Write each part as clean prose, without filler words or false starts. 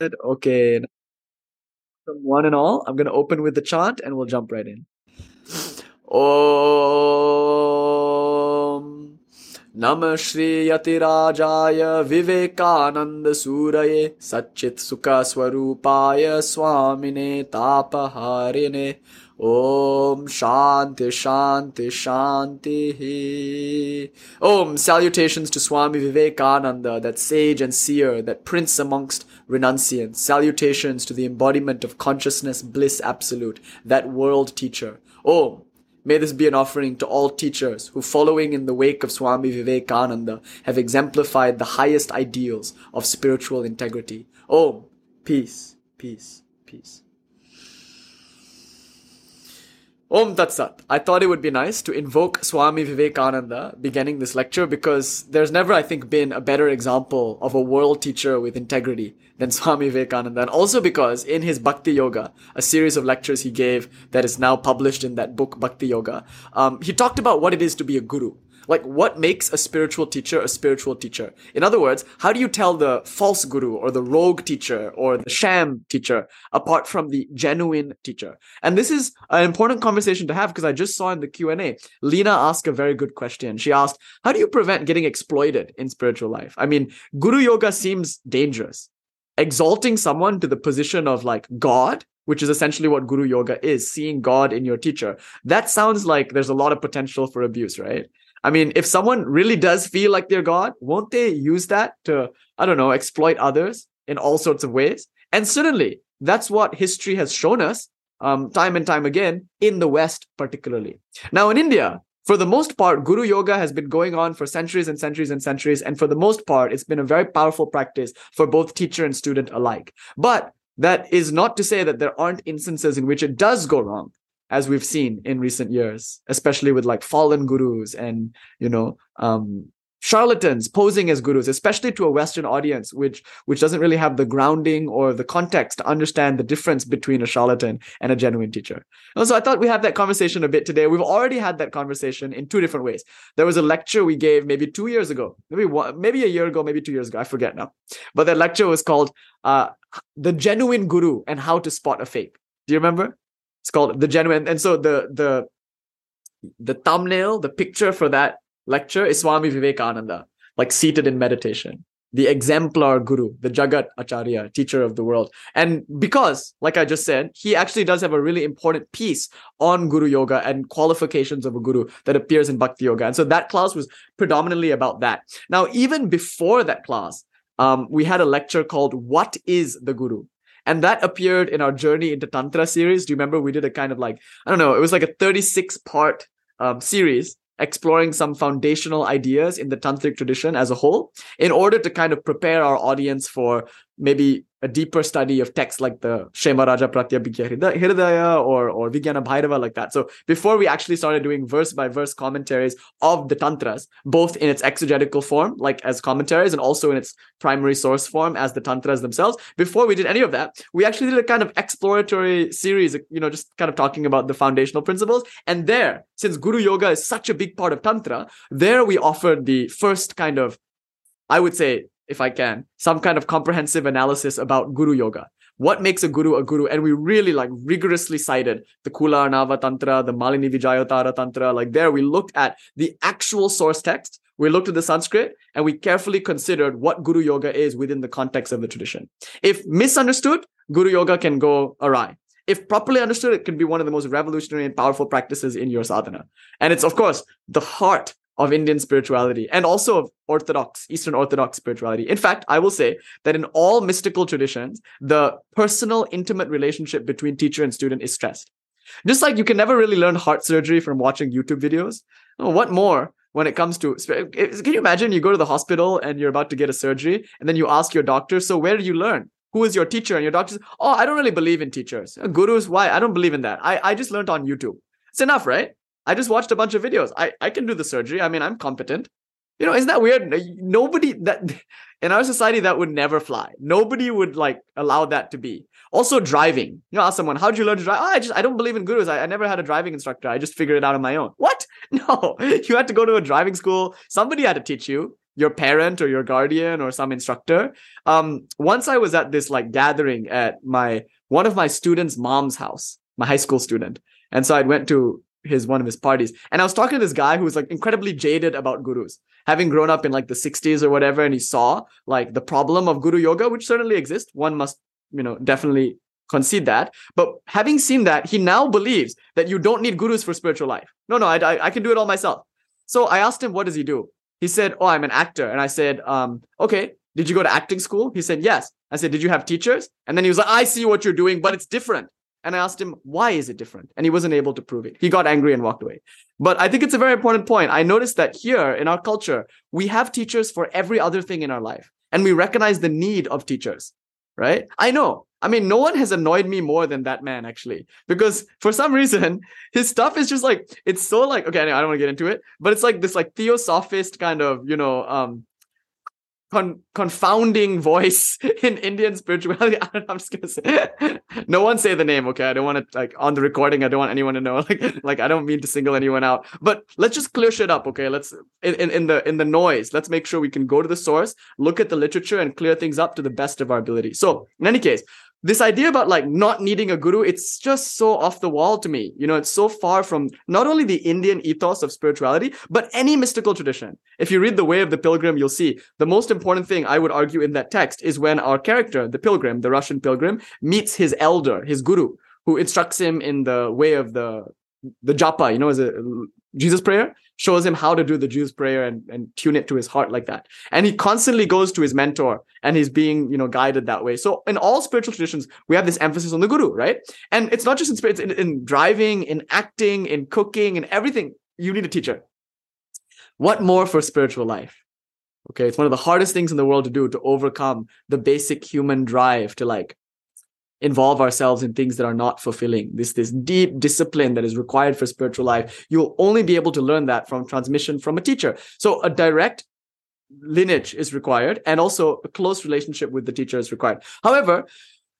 Okay, one and all. I'm going to open with the chant and we'll jump right in. Om Namah Shri Yati Rajaya Vivekananda Suraye Satchit Sukha Swarupaya Swamine Tapaharine Om Shanti Shanti Shanti. Om, salutations to Swami Vivekananda, that sage and seer, that prince amongst renunciants. Salutations to the embodiment of consciousness, bliss absolute, that world teacher. Om, may this be an offering to all teachers who, following in the wake of Swami Vivekananda, have exemplified the highest ideals of spiritual integrity. Om, peace, peace, peace. Om Tat Sat. I thought it would be nice to invoke Swami Vivekananda beginning this lecture, because there's never, I think, been a better example of a world teacher with integrity than Swami Vivekananda. And also because in his Bhakti Yoga, a series of lectures he gave that is now published in that book, Bhakti Yoga, he talked about what it is to be a guru. Like, what makes a spiritual teacher a spiritual teacher? In other words, how do you tell the false guru or the rogue teacher or the sham teacher apart from the genuine teacher? And this is an important conversation to have, because I just saw in the Q&A, Lina asked a very good question. She asked, how do you prevent getting exploited in spiritual life? I mean, guru yoga seems dangerous. Exalting someone to the position of like God, which is essentially what guru yoga is, seeing God in your teacher, that sounds like there's a lot of potential for abuse, right? I mean, if someone really does feel like they're God, won't they use that to, I don't know, exploit others in all sorts of ways? And certainly, that's what history has shown us time and time again, in the West particularly. Now, in India, for the most part, Guru Yoga has been going on for centuries and centuries and centuries. And for the most part, it's been a very powerful practice for both teacher and student alike. But that is not to say that there aren't instances in which it does go wrong, as we've seen in recent years, especially with like fallen gurus and, you know, charlatans posing as gurus, especially to a Western audience, which doesn't really have the grounding or the context to understand the difference between a charlatan and a genuine teacher. And so I thought we had that conversation a bit today. We've already had that conversation in two different ways. There was a lecture we gave maybe 2 years ago, maybe a year ago, maybe 2 years ago, I forget now. But that lecture was called The Genuine Guru and How to Spot a Fake. Do you remember? It's called The Genuine. And so the thumbnail, the picture for that lecture is Swami Vivekananda, like seated in meditation, the exemplar guru, the Jagat Acharya, teacher of the world. And because, like I just said, he actually does have a really important piece on Guru Yoga and qualifications of a guru that appears in Bhakti Yoga. And so that class was predominantly about that. Now, even before that class, we had a lecture called What is the Guru? And that appeared in our Journey into Tantra series. Do you remember we did a kind of like, I don't know, it was like a 36-part series exploring some foundational ideas in the Tantric tradition as a whole in order to kind of prepare our audience for maybe a deeper study of texts like the Shema Raja Pratyabhijaya Hirdaya or Vigyanabhairava, like that. So before we actually started doing verse-by-verse commentaries of the Tantras, both in its exegetical form, like as commentaries, and also in its primary source form as the Tantras themselves, before we did any of that, we actually did a kind of exploratory series, you know, just kind of talking about the foundational principles. And there, since Guru Yoga is such a big part of Tantra, there we offered the first kind of, I would say, if I can, some kind of comprehensive analysis about Guru Yoga. What makes a guru? And we really like rigorously cited the Kularnava Tantra, the Malini Vijayotara Tantra. Like there, we looked at the actual source text. We looked at the Sanskrit and we carefully considered what Guru Yoga is within the context of the tradition. If misunderstood, Guru Yoga can go awry. If properly understood, it can be one of the most revolutionary and powerful practices in your sadhana. And it's, of course, the heart of Indian spirituality and also of Orthodox, Eastern Orthodox spirituality. In fact, I will say that in all mystical traditions, the personal, intimate relationship between teacher and student is stressed. Just like you can never really learn heart surgery from watching YouTube videos, what more when it comes to... Can you imagine you go to the hospital and you're about to get a surgery and then you ask your doctor, so where do you learn? Who is your teacher? And your doctor says, oh, I don't really believe in teachers. Gurus, why? I don't believe in that. I just learned on YouTube. It's enough, right? I just watched a bunch of videos. I can do the surgery. I mean, I'm competent. You know, isn't that weird? Nobody that in our society that would never fly. Nobody would like allow that to be. Also driving. You know, ask someone, how'd you learn to drive? Oh, I don't believe in gurus. I never had a driving instructor. I just figured it out on my own. What? No, you had to go to a driving school. Somebody had to teach you. your parent or your guardian or some instructor. Once I was at this like gathering at one of my students' mom's house, my high school student. And so I went to one of his parties, and I was talking to this guy who was like incredibly jaded about gurus, having grown up in like the 60s or whatever. And he saw like the problem of guru yoga, which certainly exists. One must, definitely concede that. But having seen that, he now believes that you don't need gurus for spiritual life. No, I can do it all myself. So I asked him, what does he do? He said, oh, I'm an actor. And I said, okay, did you go to acting school? He said, yes. I said, did you have teachers? And then he was like, I see what you're doing, but it's different. And I asked him, why is it different? And he wasn't able to prove it. He got angry and walked away. But I think it's a very important point. I noticed that here in our culture, we have teachers for every other thing in our life. And we recognize the need of teachers, right? I know. I mean, no one has annoyed me more than that man, actually, because for some reason, his stuff is just like, it's so like, okay, anyway, I don't want to get into it, but it's like this like theosophist kind of, confounding voice in Indian spirituality. I don't know, I'm just gonna say no one say the name, okay? I don't want to, like, on the recording, I don't want anyone to know, like I don't mean to single anyone out, but let's just clear shit up, okay? Let's in the noise, let's make sure we can go to the source, look at the literature, and clear things up to the best of our ability. So in any case, this idea about like not needing a guru, it's just so off the wall to me. It's so far from not only the Indian ethos of spirituality, but any mystical tradition. If you read The Way of the Pilgrim, you'll see the most important thing I would argue in that text is when our character, the pilgrim, the Russian pilgrim, meets his elder, his guru, who instructs him in the way of the japa, as a Jesus prayer, shows him how to do the Jews prayer and tune it to his heart like that. And he constantly goes to his mentor and he's being, guided that way. So in all spiritual traditions, we have this emphasis on the guru, right? And it's not just in spirit, it's in driving, in acting, in cooking, in everything. You need a teacher. What more for spiritual life? Okay, it's one of the hardest things in the world to do, to overcome the basic human drive to like involve ourselves in things that are not fulfilling. This deep discipline that is required for spiritual life. You'll only be able to learn that from transmission from a teacher. So a direct lineage is required, and also a close relationship with the teacher is required. However,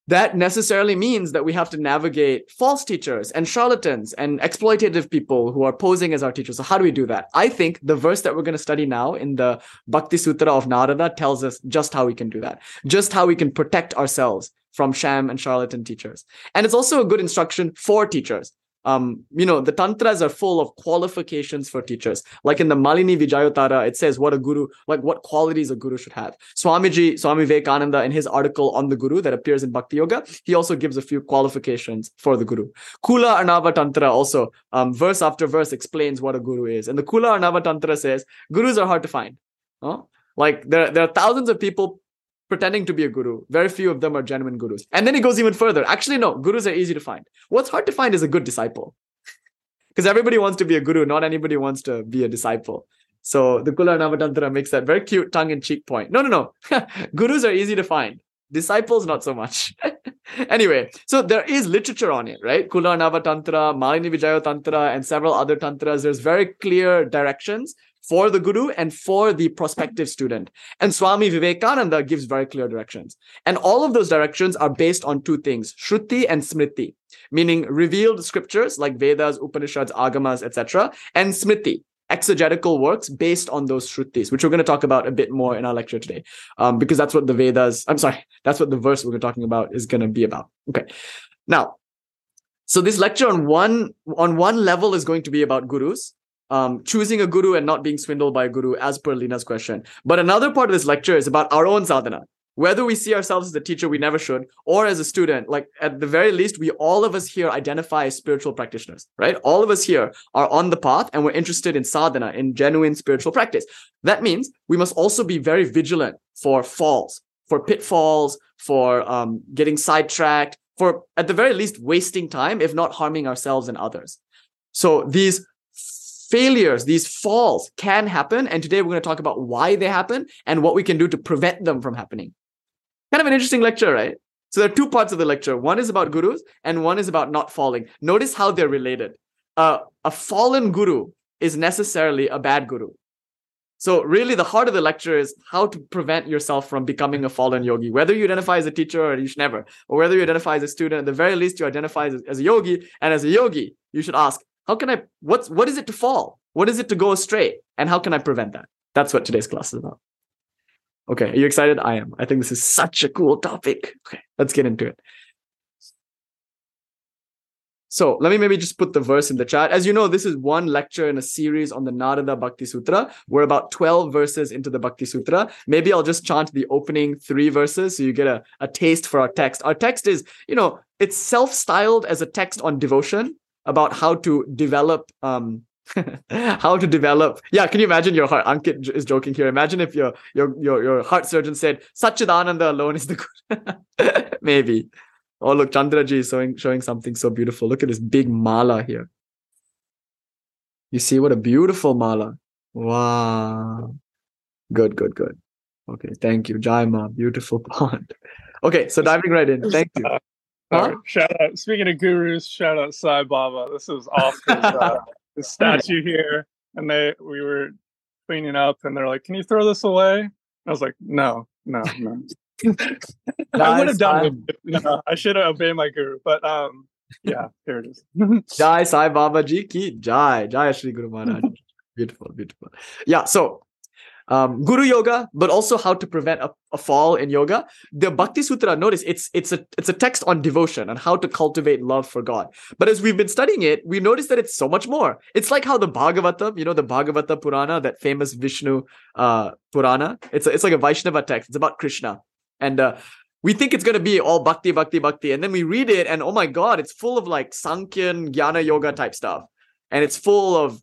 that necessarily means that we have to navigate false teachers and charlatans and exploitative people who are posing as our teachers. So how do we do that? I think the verse that we're going to study now in the Bhakti Sutra of Narada tells us just how we can do that, just how we can protect ourselves from sham and charlatan teachers. And it's also a good instruction for teachers. The tantras are full of qualifications for teachers. Like in the Malini Vijayotara, it says what a guru, like what qualities a guru should have. Swami Vivekananda, in his article on the guru that appears in Bhakti Yoga, he also gives a few qualifications for the guru. Kularnava Tantra also, verse after verse, explains what a guru is. And the Kularnava Tantra says, gurus are hard to find. Huh? Like there are thousands of people pretending to be a guru. Very few of them are genuine gurus. And then it goes even further. Actually, no, gurus are easy to find. What's hard to find is a good disciple. Because everybody wants to be a guru, not anybody wants to be a disciple. So the Kularnava Tantra makes that very cute tongue-in-cheek point. No. Gurus are easy to find. Disciples, not so much. Anyway, so there is literature on it, right? Kularnava Tantra, Malini Vijaya Tantra, and several other tantras. There's very clear directions for the guru and for the prospective student. And Swami Vivekananda gives very clear directions. And all of those directions are based on two things, Shruti and Smriti, meaning revealed scriptures like Vedas, Upanishads, Agamas, etc. And Smriti, exegetical works based on those Shrutis, which we're going to talk about a bit more in our lecture today, because that's what the verse we're talking about is going to be about. Okay, now, so this lecture on one level is going to be about gurus, choosing a guru and not being swindled by a guru as per Lina's question. But another part of this lecture is about our own sadhana, whether we see ourselves as a teacher, we never should, or as a student. Like at the very least, we all of us here identify as spiritual practitioners, right? All of us here are on the path and we're interested in sadhana, in genuine spiritual practice. That means we must also be very vigilant for falls, for pitfalls, for getting sidetracked, for at the very least wasting time, if not harming ourselves and others. So these failures, these falls can happen. And today we're going to talk about why they happen and what we can do to prevent them from happening. Kind of an interesting lecture, right? So there are two parts of the lecture. One is about gurus and one is about not falling. Notice how they're related. A fallen guru is necessarily a bad guru. So really the heart of the lecture is how to prevent yourself from becoming a fallen yogi, whether you identify as a teacher or you should never, or whether you identify as a student. At the very least, you identify as a yogi, and as a yogi, you should ask, what is it to fall? What is it to go astray? And how can I prevent that? That's what today's class is about. Okay, are you excited? I am. I think this is such a cool topic. Okay, let's get into it. So let me maybe just put the verse in the chat. As you know, this is one lecture in a series on the Narada Bhakti Sutra. We're about 12 verses into the Bhakti Sutra. Maybe I'll just chant the opening 3 verses so you get a taste for our text. Our text is, you know, it's self-styled as a text on devotion about how to develop... Yeah, can you imagine your heart? Ankit is joking here. Imagine if your heart surgeon said, Satchidananda alone is the good. Maybe. Oh, look, Chandraji is showing something so beautiful. Look at this big mala here. You see what a beautiful mala. Wow. Good. Okay, thank you. Jaima, beautiful pond. Okay, so diving right in. Thank you. Huh? Shout out. Speaking of gurus, shout out Sai Baba. This is Oscar's statue here. And we were cleaning up and they're like, can you throw this away? And I was like, no. I would have done it. No, I should have obeyed my guru, but yeah, there it is. Jai Sai Baba Ji ki Jai. Jai Shri Guru Maharaj. Beautiful. Yeah, so Guru Yoga, but also how to prevent a fall in yoga. The Bhakti Sutra, notice it's a text on devotion and how to cultivate love for God. But as we've been studying it, we notice that it's so much more. It's like how the Bhagavata, you know, the Bhagavata Purana, that famous Vishnu Purana. It's like a Vaishnava text. It's about Krishna. And we think it's going to be all bhakti. And then we read it and oh my God, it's full of like Sankhyan, Jnana Yoga type stuff. And it's full of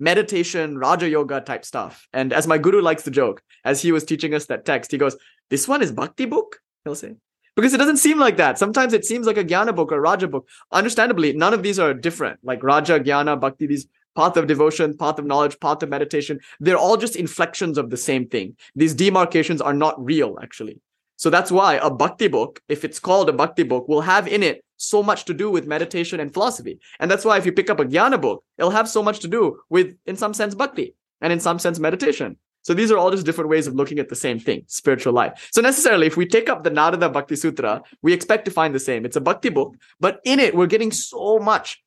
meditation, Raja Yoga type stuff. And as my guru likes to joke, as he was teaching us that text, he goes, this one is Bhakti book, he'll say. Because it doesn't seem like that. Sometimes it seems like a Jnana book or Raja book. Understandably, none of these are different. Like Raja, Jnana, Bhakti, these path of devotion, path of knowledge, path of meditation, they're all just inflections of the same thing. These demarcations are not real, actually. So that's why a Bhakti book, if it's called a Bhakti book, will have in it so much to do with meditation and philosophy. And that's why if you pick up a Jnana book, it'll have so much to do with, in some sense, Bhakti and in some sense, meditation. So these are all just different ways of looking at the same thing, spiritual life. So necessarily, if we take up the Narada Bhakti Sutra, we expect to find the same. It's a Bhakti book, but in it, we're getting so much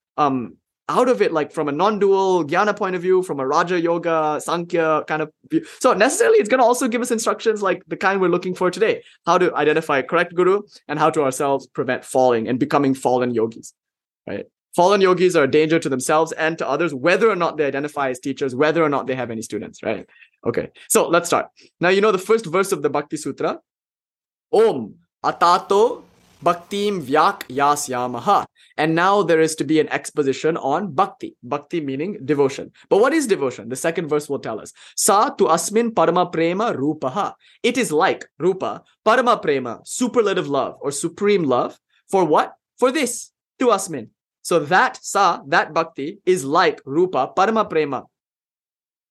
out of it, like from a non-dual Jnana point of view, from a Raja Yoga, Sankhya kind of view. So necessarily, it's going to also give us instructions like the kind we're looking for today, how to identify a correct guru and how to ourselves prevent falling and becoming fallen yogis, right? Fallen yogis are a danger to themselves and to others, whether or not they identify as teachers, whether or not they have any students, right? Okay, so let's start. Now, you know the first verse of the Bhakti Sutra, Om Atato Bhaktim Vyak Yasyamaha. And now there is to be an exposition on Bhakti. Bhakti meaning devotion. But what is devotion? The second verse will tell us. Sa tu asmin parama prema rupaha. It is like rupa, parama prema, superlative love or supreme love. For what? For this. Tu asmin. So that sa, that Bhakti is like rupa, parama prema.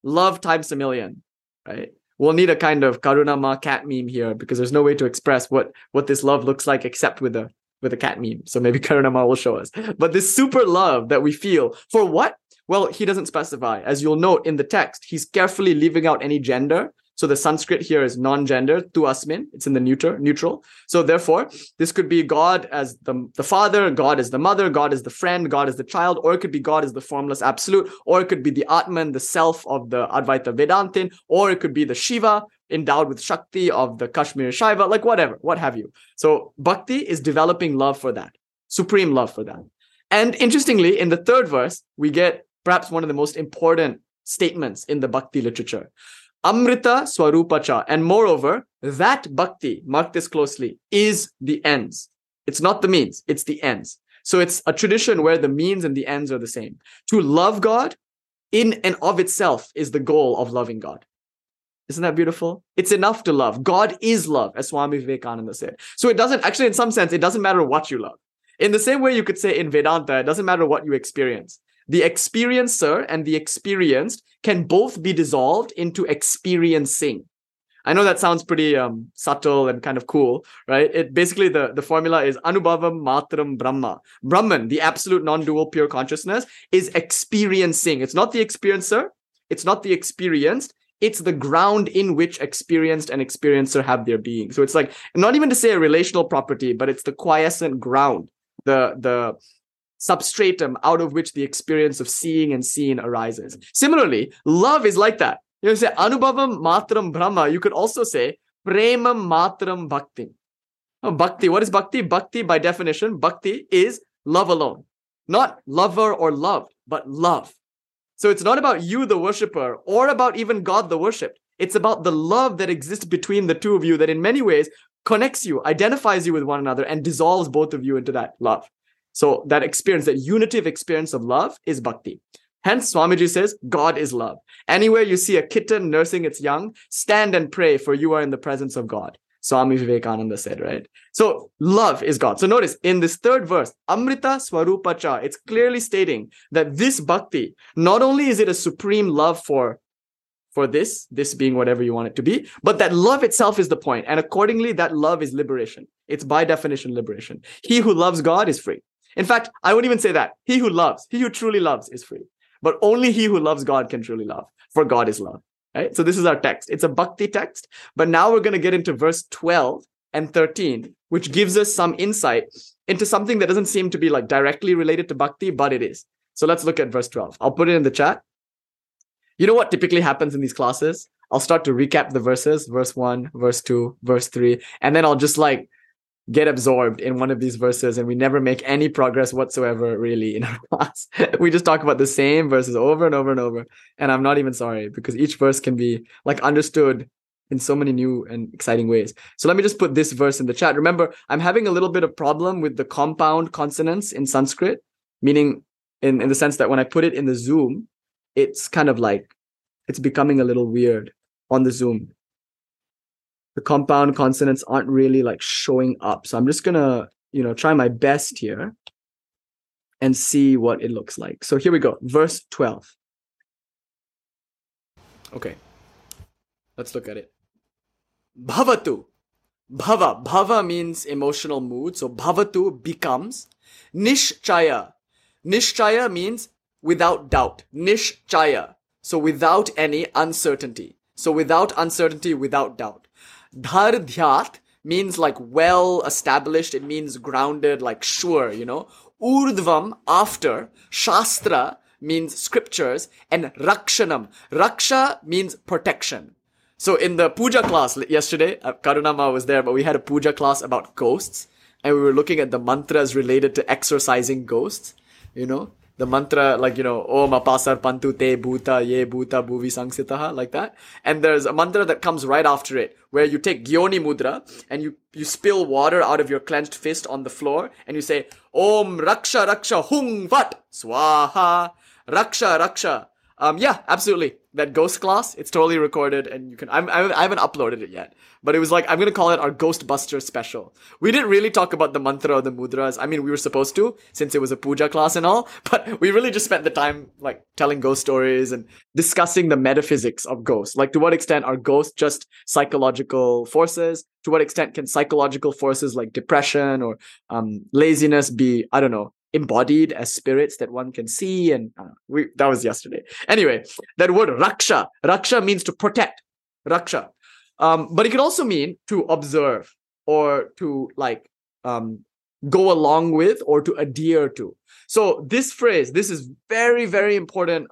Love times a million, right? We'll need a kind of Karunama cat meme here because there's no way to express what this love looks like except with a cat meme. So maybe Karunama will show us. But this super love that we feel, for what? Well, he doesn't specify. As you'll note in the text, he's carefully leaving out any gender. So the Sanskrit here is non-gender, tu asmin. It's in the neutral. So therefore, this could be God as the father, God as the mother, God as the friend, God as the child, or it could be God as the formless absolute, or it could be the Atman, the self of the Advaita Vedantin, or it could be the Shiva, endowed with Shakti of the Kashmir Shaiva, like whatever, what have you. So Bhakti is developing love for that, supreme love for that. And interestingly, in the third verse, we get perhaps one of the most important statements in the Bhakti literature. Amrita Swarupacha. And moreover, that Bhakti, mark this closely, is the ends. It's not the means, it's the ends. So it's a tradition where the means and the ends are the same. To love God in and of itself is the goal of loving God. Isn't that beautiful? It's enough to love. God is love, as Swami Vivekananda said. So it doesn't, actually, in some sense, it doesn't matter what you love. In the same way you could say in Vedanta, it doesn't matter what you experience. The experiencer and the experienced can both be dissolved into experiencing. I know that sounds pretty subtle and kind of cool, right? It basically, the formula is Anubhavam Matram Brahma. Brahman, the absolute non-dual pure consciousness, is experiencing. It's not the experiencer. It's not the experienced. It's the ground in which experienced and experiencer have their being. So it's like, not even to say a relational property, but it's the quiescent ground, the substratum out of which the experience of seeing and seen arises. Similarly, love is like that. You say Anubhavam Matram Brahma. You could also say Premam Matram Bhakti. Bhakti, what is Bhakti? Bhakti, by definition, Bhakti is love alone. Not lover or loved, but love. So it's not about you, the worshipper, or about even God, the worshipped. It's about the love that exists between the two of you that in many ways connects you, identifies you with one another, and dissolves both of you into that love. So that experience, that unitive experience of love is Bhakti. Hence, Swamiji says, God is love. Anywhere you see a kitten nursing its young, stand and pray, for you are in the presence of God. Swami Vivekananda said, right? So love is God. So notice in this third verse, Amrita Swarupa Cha, it's clearly stating that this Bhakti, not only is it a supreme love for this being whatever you want it to be, but that love itself is the point. And accordingly, that love is liberation. It's by definition liberation. He who loves God is free. In fact, I would even say that. He who truly loves is free. But only he who loves God can truly love, for God is love. Right? So this is our text. It's a Bhakti text. But now we're going to get into verse 12 and 13, which gives us some insight into something that doesn't seem to be like directly related to Bhakti, but it is. So let's look at verse 12. I'll put it in the chat. You know what typically happens in these classes? I'll start to recap the verses, verse 1, verse 2, verse 3, and then I'll just like get absorbed in one of these verses and we never make any progress whatsoever really in our class. We just talk about the same verses over and over and over. And I'm not even sorry because each verse can be like understood in so many new and exciting ways. So let me just put this verse in the chat. Remember, I'm having a little bit of problem with the compound consonants in Sanskrit, meaning in the sense that when I put it in the Zoom, it's kind of like, it's becoming a little weird on the Zoom. The compound consonants aren't really like showing up. So I'm just going to, try my best here and see what it looks like. So here we go. Verse 12. Okay. Let's look at it. Bhavatu. Bhava. Bhava means emotional mood. So bhavatu becomes. Nishchaya. Nishchaya means without doubt. Nishchaya. So without any uncertainty. So without uncertainty, without doubt. Dhardhyat means like well-established, it means grounded, like sure, Urdhvam, after, Shastra means scriptures, and Rakshanam. Raksha means protection. So in the puja class yesterday, Karunama was there, but we had a puja class about ghosts, and we were looking at the mantras related to exorcising ghosts, The mantra, Om Apasar Pantu Te Bhuta Ye Bhuta Bhuvi Sangsitaha, like that. And there's a mantra that comes right after it, where you take Gyoni Mudra and you spill water out of your clenched fist on the floor and you say, Om Raksha Raksha Hung Vat Swaha Raksha Raksha. Yeah, absolutely. That ghost class, it's totally recorded and you can, I haven't uploaded it yet, but it was like, I'm going to call it our Ghostbuster special. We didn't really talk about the mantra or the mudras. I mean, we were supposed to, since it was a puja class and all, but we really just spent the time like telling ghost stories and discussing the metaphysics of ghosts. Like to what extent are ghosts just psychological forces? To what extent can psychological forces like depression or laziness be, embodied as spirits that one can see, and that was yesterday. Anyway, that word raksha. Raksha means to protect. Raksha. But it could also mean to observe or to go along with or to adhere to. So this phrase, this is very, very important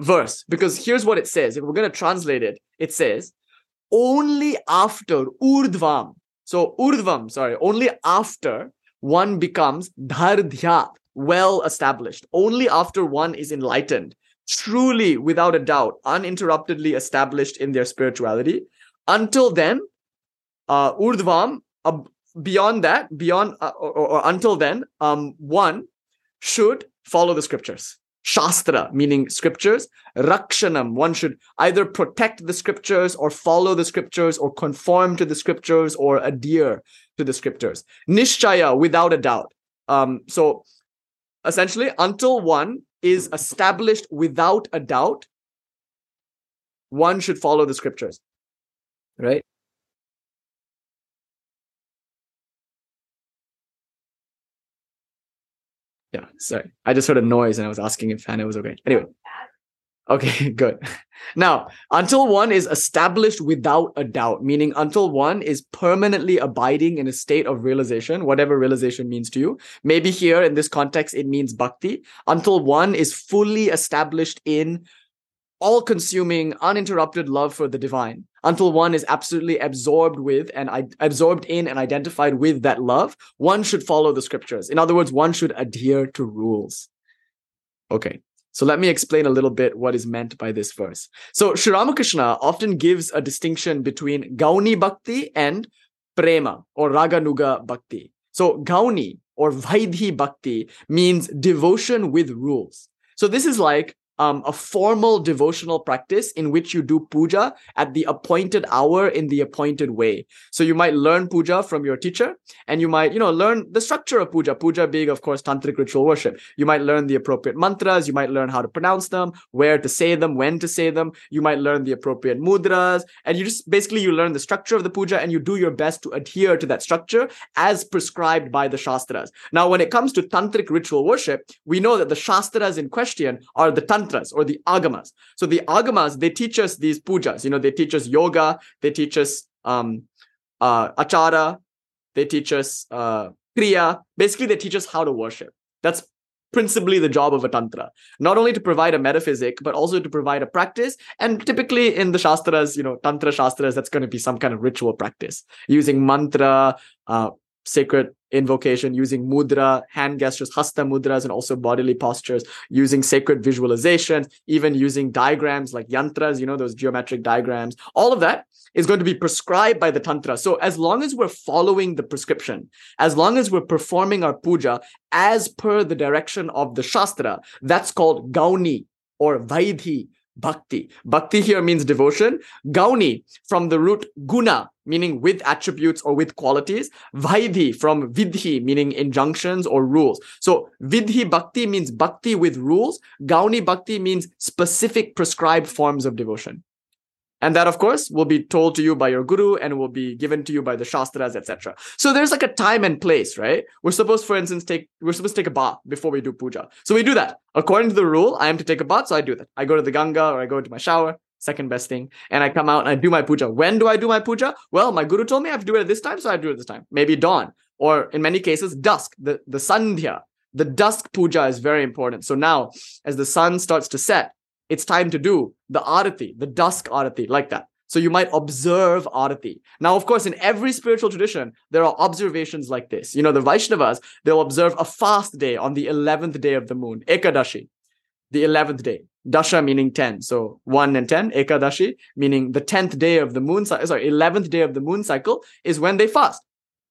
verse, because here's what it says. If we're going to translate it, it says, only after urdhvam. So urdhvam, sorry, only after one becomes dhardhyat, well-established. Only after one is enlightened, truly, without a doubt, uninterruptedly established in their spirituality. Until then, urdhvam, until then, one should follow the scriptures. Shastra, meaning scriptures. Rakshanam, one should either protect the scriptures or follow the scriptures or conform to the scriptures or adhere to the scriptures. Nishchaya, without a doubt. So essentially, until one is established without a doubt, one should follow the scriptures, right? Yeah, sorry. I just heard a noise and I was asking if Hannah was okay. Anyway. Okay, good. Now, until one is established without a doubt, meaning until one is permanently abiding in a state of realization, whatever realization means to you. Maybe here in this context, it means bhakti. Until one is fully established in all-consuming, uninterrupted love for the divine until one is absolutely absorbed with and absorbed in and identified with that love, one should follow the scriptures. In other words, one should adhere to rules. Okay, so let me explain a little bit what is meant by this verse. So Sri Ramakrishna often gives a distinction between Gauni Bhakti and Prema or Raganuga Bhakti. So Gauni or Vaidhi Bhakti means devotion with rules. So this is like a formal devotional practice in which you do puja at the appointed hour in the appointed way. So you might learn puja from your teacher, and you might, learn the structure of puja. Puja being, of course, tantric ritual worship. You might learn the appropriate mantras. You might learn how to pronounce them, where to say them, when to say them. You might learn the appropriate mudras, and you learn the structure of the puja, and you do your best to adhere to that structure as prescribed by the shastras. Now, when it comes to tantric ritual worship, we know that the shastras in question are the tantras or the agamas. So the agamas, they teach us these pujas. They teach us yoga, they teach us achara, they teach us kriya. Basically, they teach us how to worship. That's principally the job of a tantra. Not only to provide a metaphysic, but also to provide a practice. And typically in the shastras, tantra shastras, that's going to be some kind of ritual practice using mantra, sacred invocation, using mudra, hand gestures, hasta mudras, and also bodily postures, using sacred visualizations, even using diagrams like yantras, those geometric diagrams. All of that is going to be prescribed by the tantra. So as long as we're following the prescription, as long as we're performing our puja as per the direction of the shastra, that's called Gauni or Vaidhi Bhakti. Bhakti here means devotion. Gauni from the root guna, meaning with attributes or with qualities. Vaidhi from vidhi, meaning injunctions or rules. So vidhi bhakti means bhakti with rules. Gauni bhakti means specific prescribed forms of devotion. And that, of course, will be told to you by your guru and will be given to you by the shastras, etc. So there's like a time and place, right? We're supposed to take a bath before we do puja. So we do that. According to the rule, I am to take a bath, so I do that. I go to the Ganga or I go to my shower, second best thing. And I come out and I do my puja. When do I do my puja? Well, my guru told me I have to do it at this time, so I do it at this time. Maybe dawn, or in many cases, dusk, the sandhya. The dusk puja is very important. So now, as the sun starts to set, it's time to do the arati, the dusk arati, like that. So you might observe arati. Now, of course, in every spiritual tradition, there are observations like this. The Vaishnavas, they'll observe a fast day on the 11th day of the moon, Ekadashi, the 11th day. Dasha meaning 10, so 1 and 10, Ekadashi, meaning the 10th day of the moon, 11th day of the moon cycle is when they fast.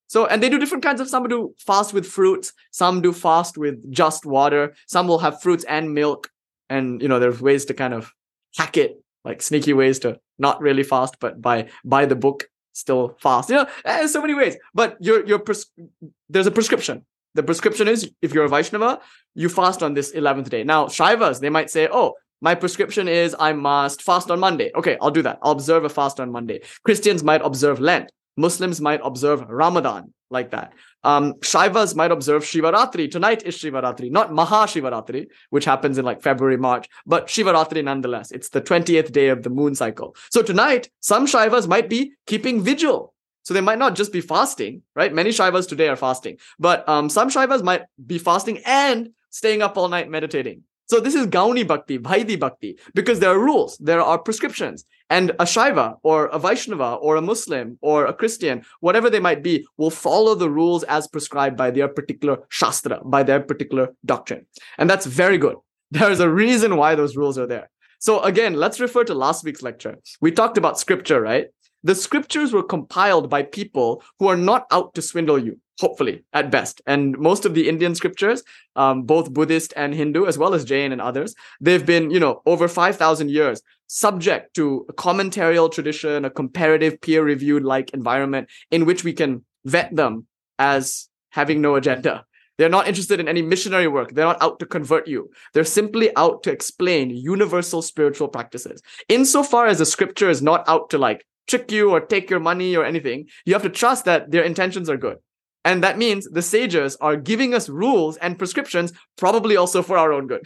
So, and they do different kinds of, some do fast with fruits, some do fast with just water, some will have fruits and milk. And, there's ways to kind of hack it, like sneaky ways to not really fast, but by the book, still fast. There's so many ways. But there's a prescription. The prescription is, if you're a Vaishnava, you fast on this 11th day. Now, Shaivas, they might say, oh, my prescription is I must fast on Monday. Okay, I'll do that. I'll observe a fast on Monday. Christians might observe Lent. Muslims might observe Ramadan, like that. Shaivas might observe Shivaratri. Tonight is Shivaratri, not Mahashivaratri, which happens in February, March, but Shivaratri nonetheless. It's the 20th day of the moon cycle. So tonight, some Shaivas might be keeping vigil. So they might not just be fasting, right? Many Shaivas today are fasting, but some Shaivas might be fasting and staying up all night meditating. So this is Gauni Bhakti, Vaidhi Bhakti, because there are rules, there are prescriptions. And a Shaiva or a Vaishnava or a Muslim or a Christian, whatever they might be, will follow the rules as prescribed by their particular shastra, by their particular doctrine. And that's very good. There's a reason why those rules are there. So again, let's refer to last week's lecture. We talked about scripture, right? The scriptures were compiled by people who are not out to swindle you. Hopefully, at best. And most of the Indian scriptures, both Buddhist and Hindu, as well as Jain and others, they've been, over 5,000 years subject to a commentarial tradition, a comparative peer-reviewed environment in which we can vet them as having no agenda. They're not interested in any missionary work. They're not out to convert you. They're simply out to explain universal spiritual practices. Insofar as the scripture is not out to trick you or take your money or anything, you have to trust that their intentions are good. And that means the sages are giving us rules and prescriptions, probably also for our own good.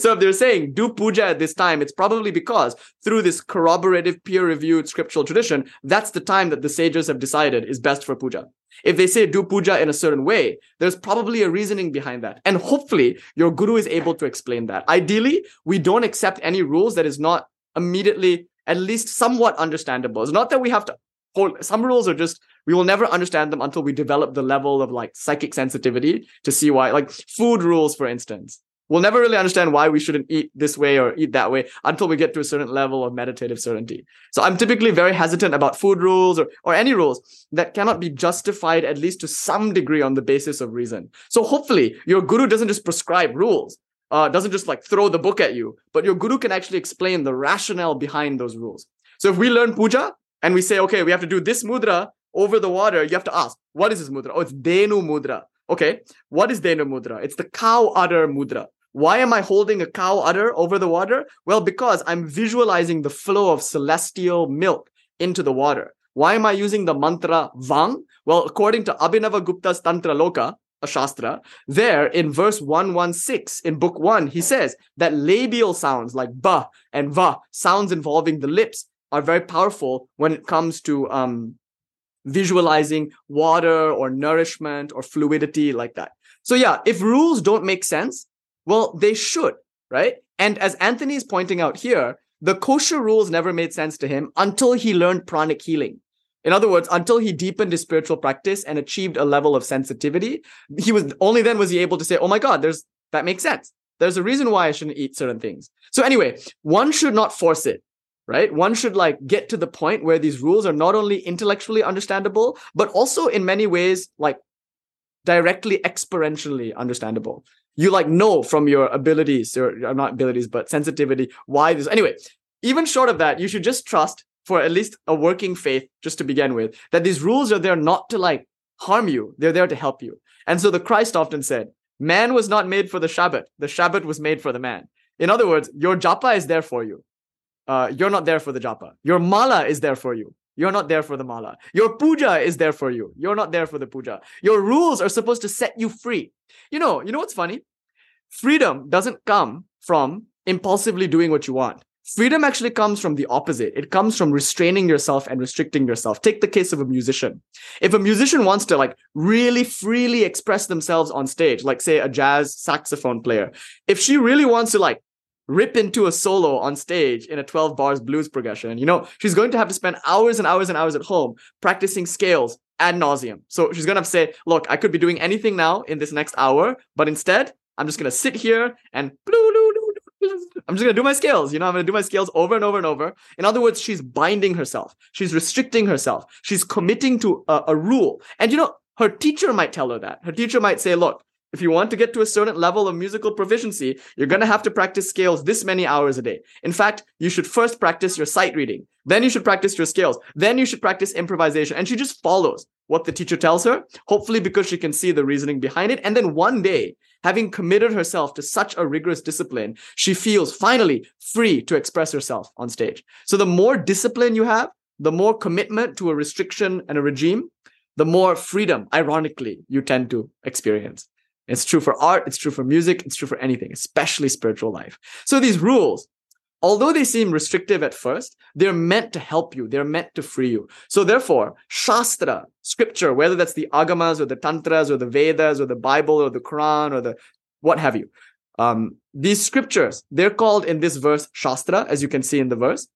So if they're saying, do puja at this time, it's probably because through this corroborative, peer-reviewed scriptural tradition, that's the time that the sages have decided is best for puja. If they say, do puja in a certain way, there's probably a reasoning behind that. And hopefully, your guru is able to explain that. Ideally, we don't accept any rules that is not immediately at least somewhat understandable. It's not that we have to hold, some rules are just, we will never understand them until we develop the level of like psychic sensitivity to see why, like food rules, for instance. We'll never really understand why we shouldn't eat this way or eat that way until we get to a certain level of meditative certainty. So I'm typically very hesitant about food rules or any rules that cannot be justified at least to some degree on the basis of reason. So hopefully your guru doesn't just prescribe rules, doesn't just like throw the book at you, but your guru can actually explain the rationale behind those rules. So if we learn puja and we say, okay, we have to do this mudra over the water, you have to ask, what is this mudra? Oh, it's Denu mudra. Okay, what is Denu mudra? It's the cow udder mudra. Why am I holding a cow udder over the water? Well, because I'm visualizing the flow of celestial milk into the water. Why am I using the mantra Vang? Well, according to Abhinava Gupta's Tantraloka, a Shastra, there in verse 116 in book 1, he says that labial sounds like Ba and Va, sounds involving the lips, are very powerful when it comes to visualizing water or nourishment or fluidity like that. So yeah, if rules don't make sense, well, they should, right? And as Anthony is pointing out here, the kosher rules never made sense to him until he learned pranic healing. In other words, until he deepened his spiritual practice and achieved a level of sensitivity, he was only then was he able to say, oh my God, that makes sense. There's a reason why I shouldn't eat certain things. So anyway, one should not force it, right? One should like get to the point where these rules are not only intellectually understandable, but also in many ways, like directly experientially understandable. You like know from your abilities, or not abilities, but sensitivity, why this. Anyway, even short of that, you should just trust for at least a working faith, just to begin with, that these rules are there not to like harm you. They're there to help you. And so the Christ often said, man was not made for the Shabbat was made for the man. In other words, your japa is there for you. You're not there for the japa. Your mala is there for you. You're not there for the mala. Your puja is there for you. You're not there for the puja. Your rules are supposed to set you free. You know what's funny? Freedom doesn't come from impulsively doing what you want. Freedom actually comes from the opposite. It comes from restraining yourself and restricting yourself. Take the case of a musician. If a musician wants to like really freely express themselves on stage, like say a jazz saxophone player, if she really wants to like rip into a solo on stage in a 12 bars blues progression, she's going to have to spend hours and hours and hours at home practicing scales ad nauseum. So she's going to say, look, I could be doing anything now in this next hour, but instead I'm just going to sit here and I'm just going to do my scales. I'm going to do my scales over and over and over. In other words, she's binding herself. She's restricting herself. She's committing to a rule. And her teacher might tell her that. Her teacher might say, look, if you want to get to a certain level of musical proficiency, you're going to have to practice scales this many hours a day. In fact, you should first practice your sight reading. Then you should practice your scales. Then you should practice improvisation. And she just follows what the teacher tells her, hopefully because she can see the reasoning behind it. And then one day, having committed herself to such a rigorous discipline, she feels finally free to express herself on stage. So the more discipline you have, the more commitment to a restriction and a regime, the more freedom, ironically, you tend to experience. It's true for art, it's true for music, it's true for anything, especially spiritual life. So these rules, although they seem restrictive at first, they're meant to help you, they're meant to free you. So therefore, Shastra, scripture, whether that's the Agamas or the Tantras or the Vedas or the Bible or the Quran or the what have you, these scriptures, they're called in this verse Shastra, as you can see in the verse.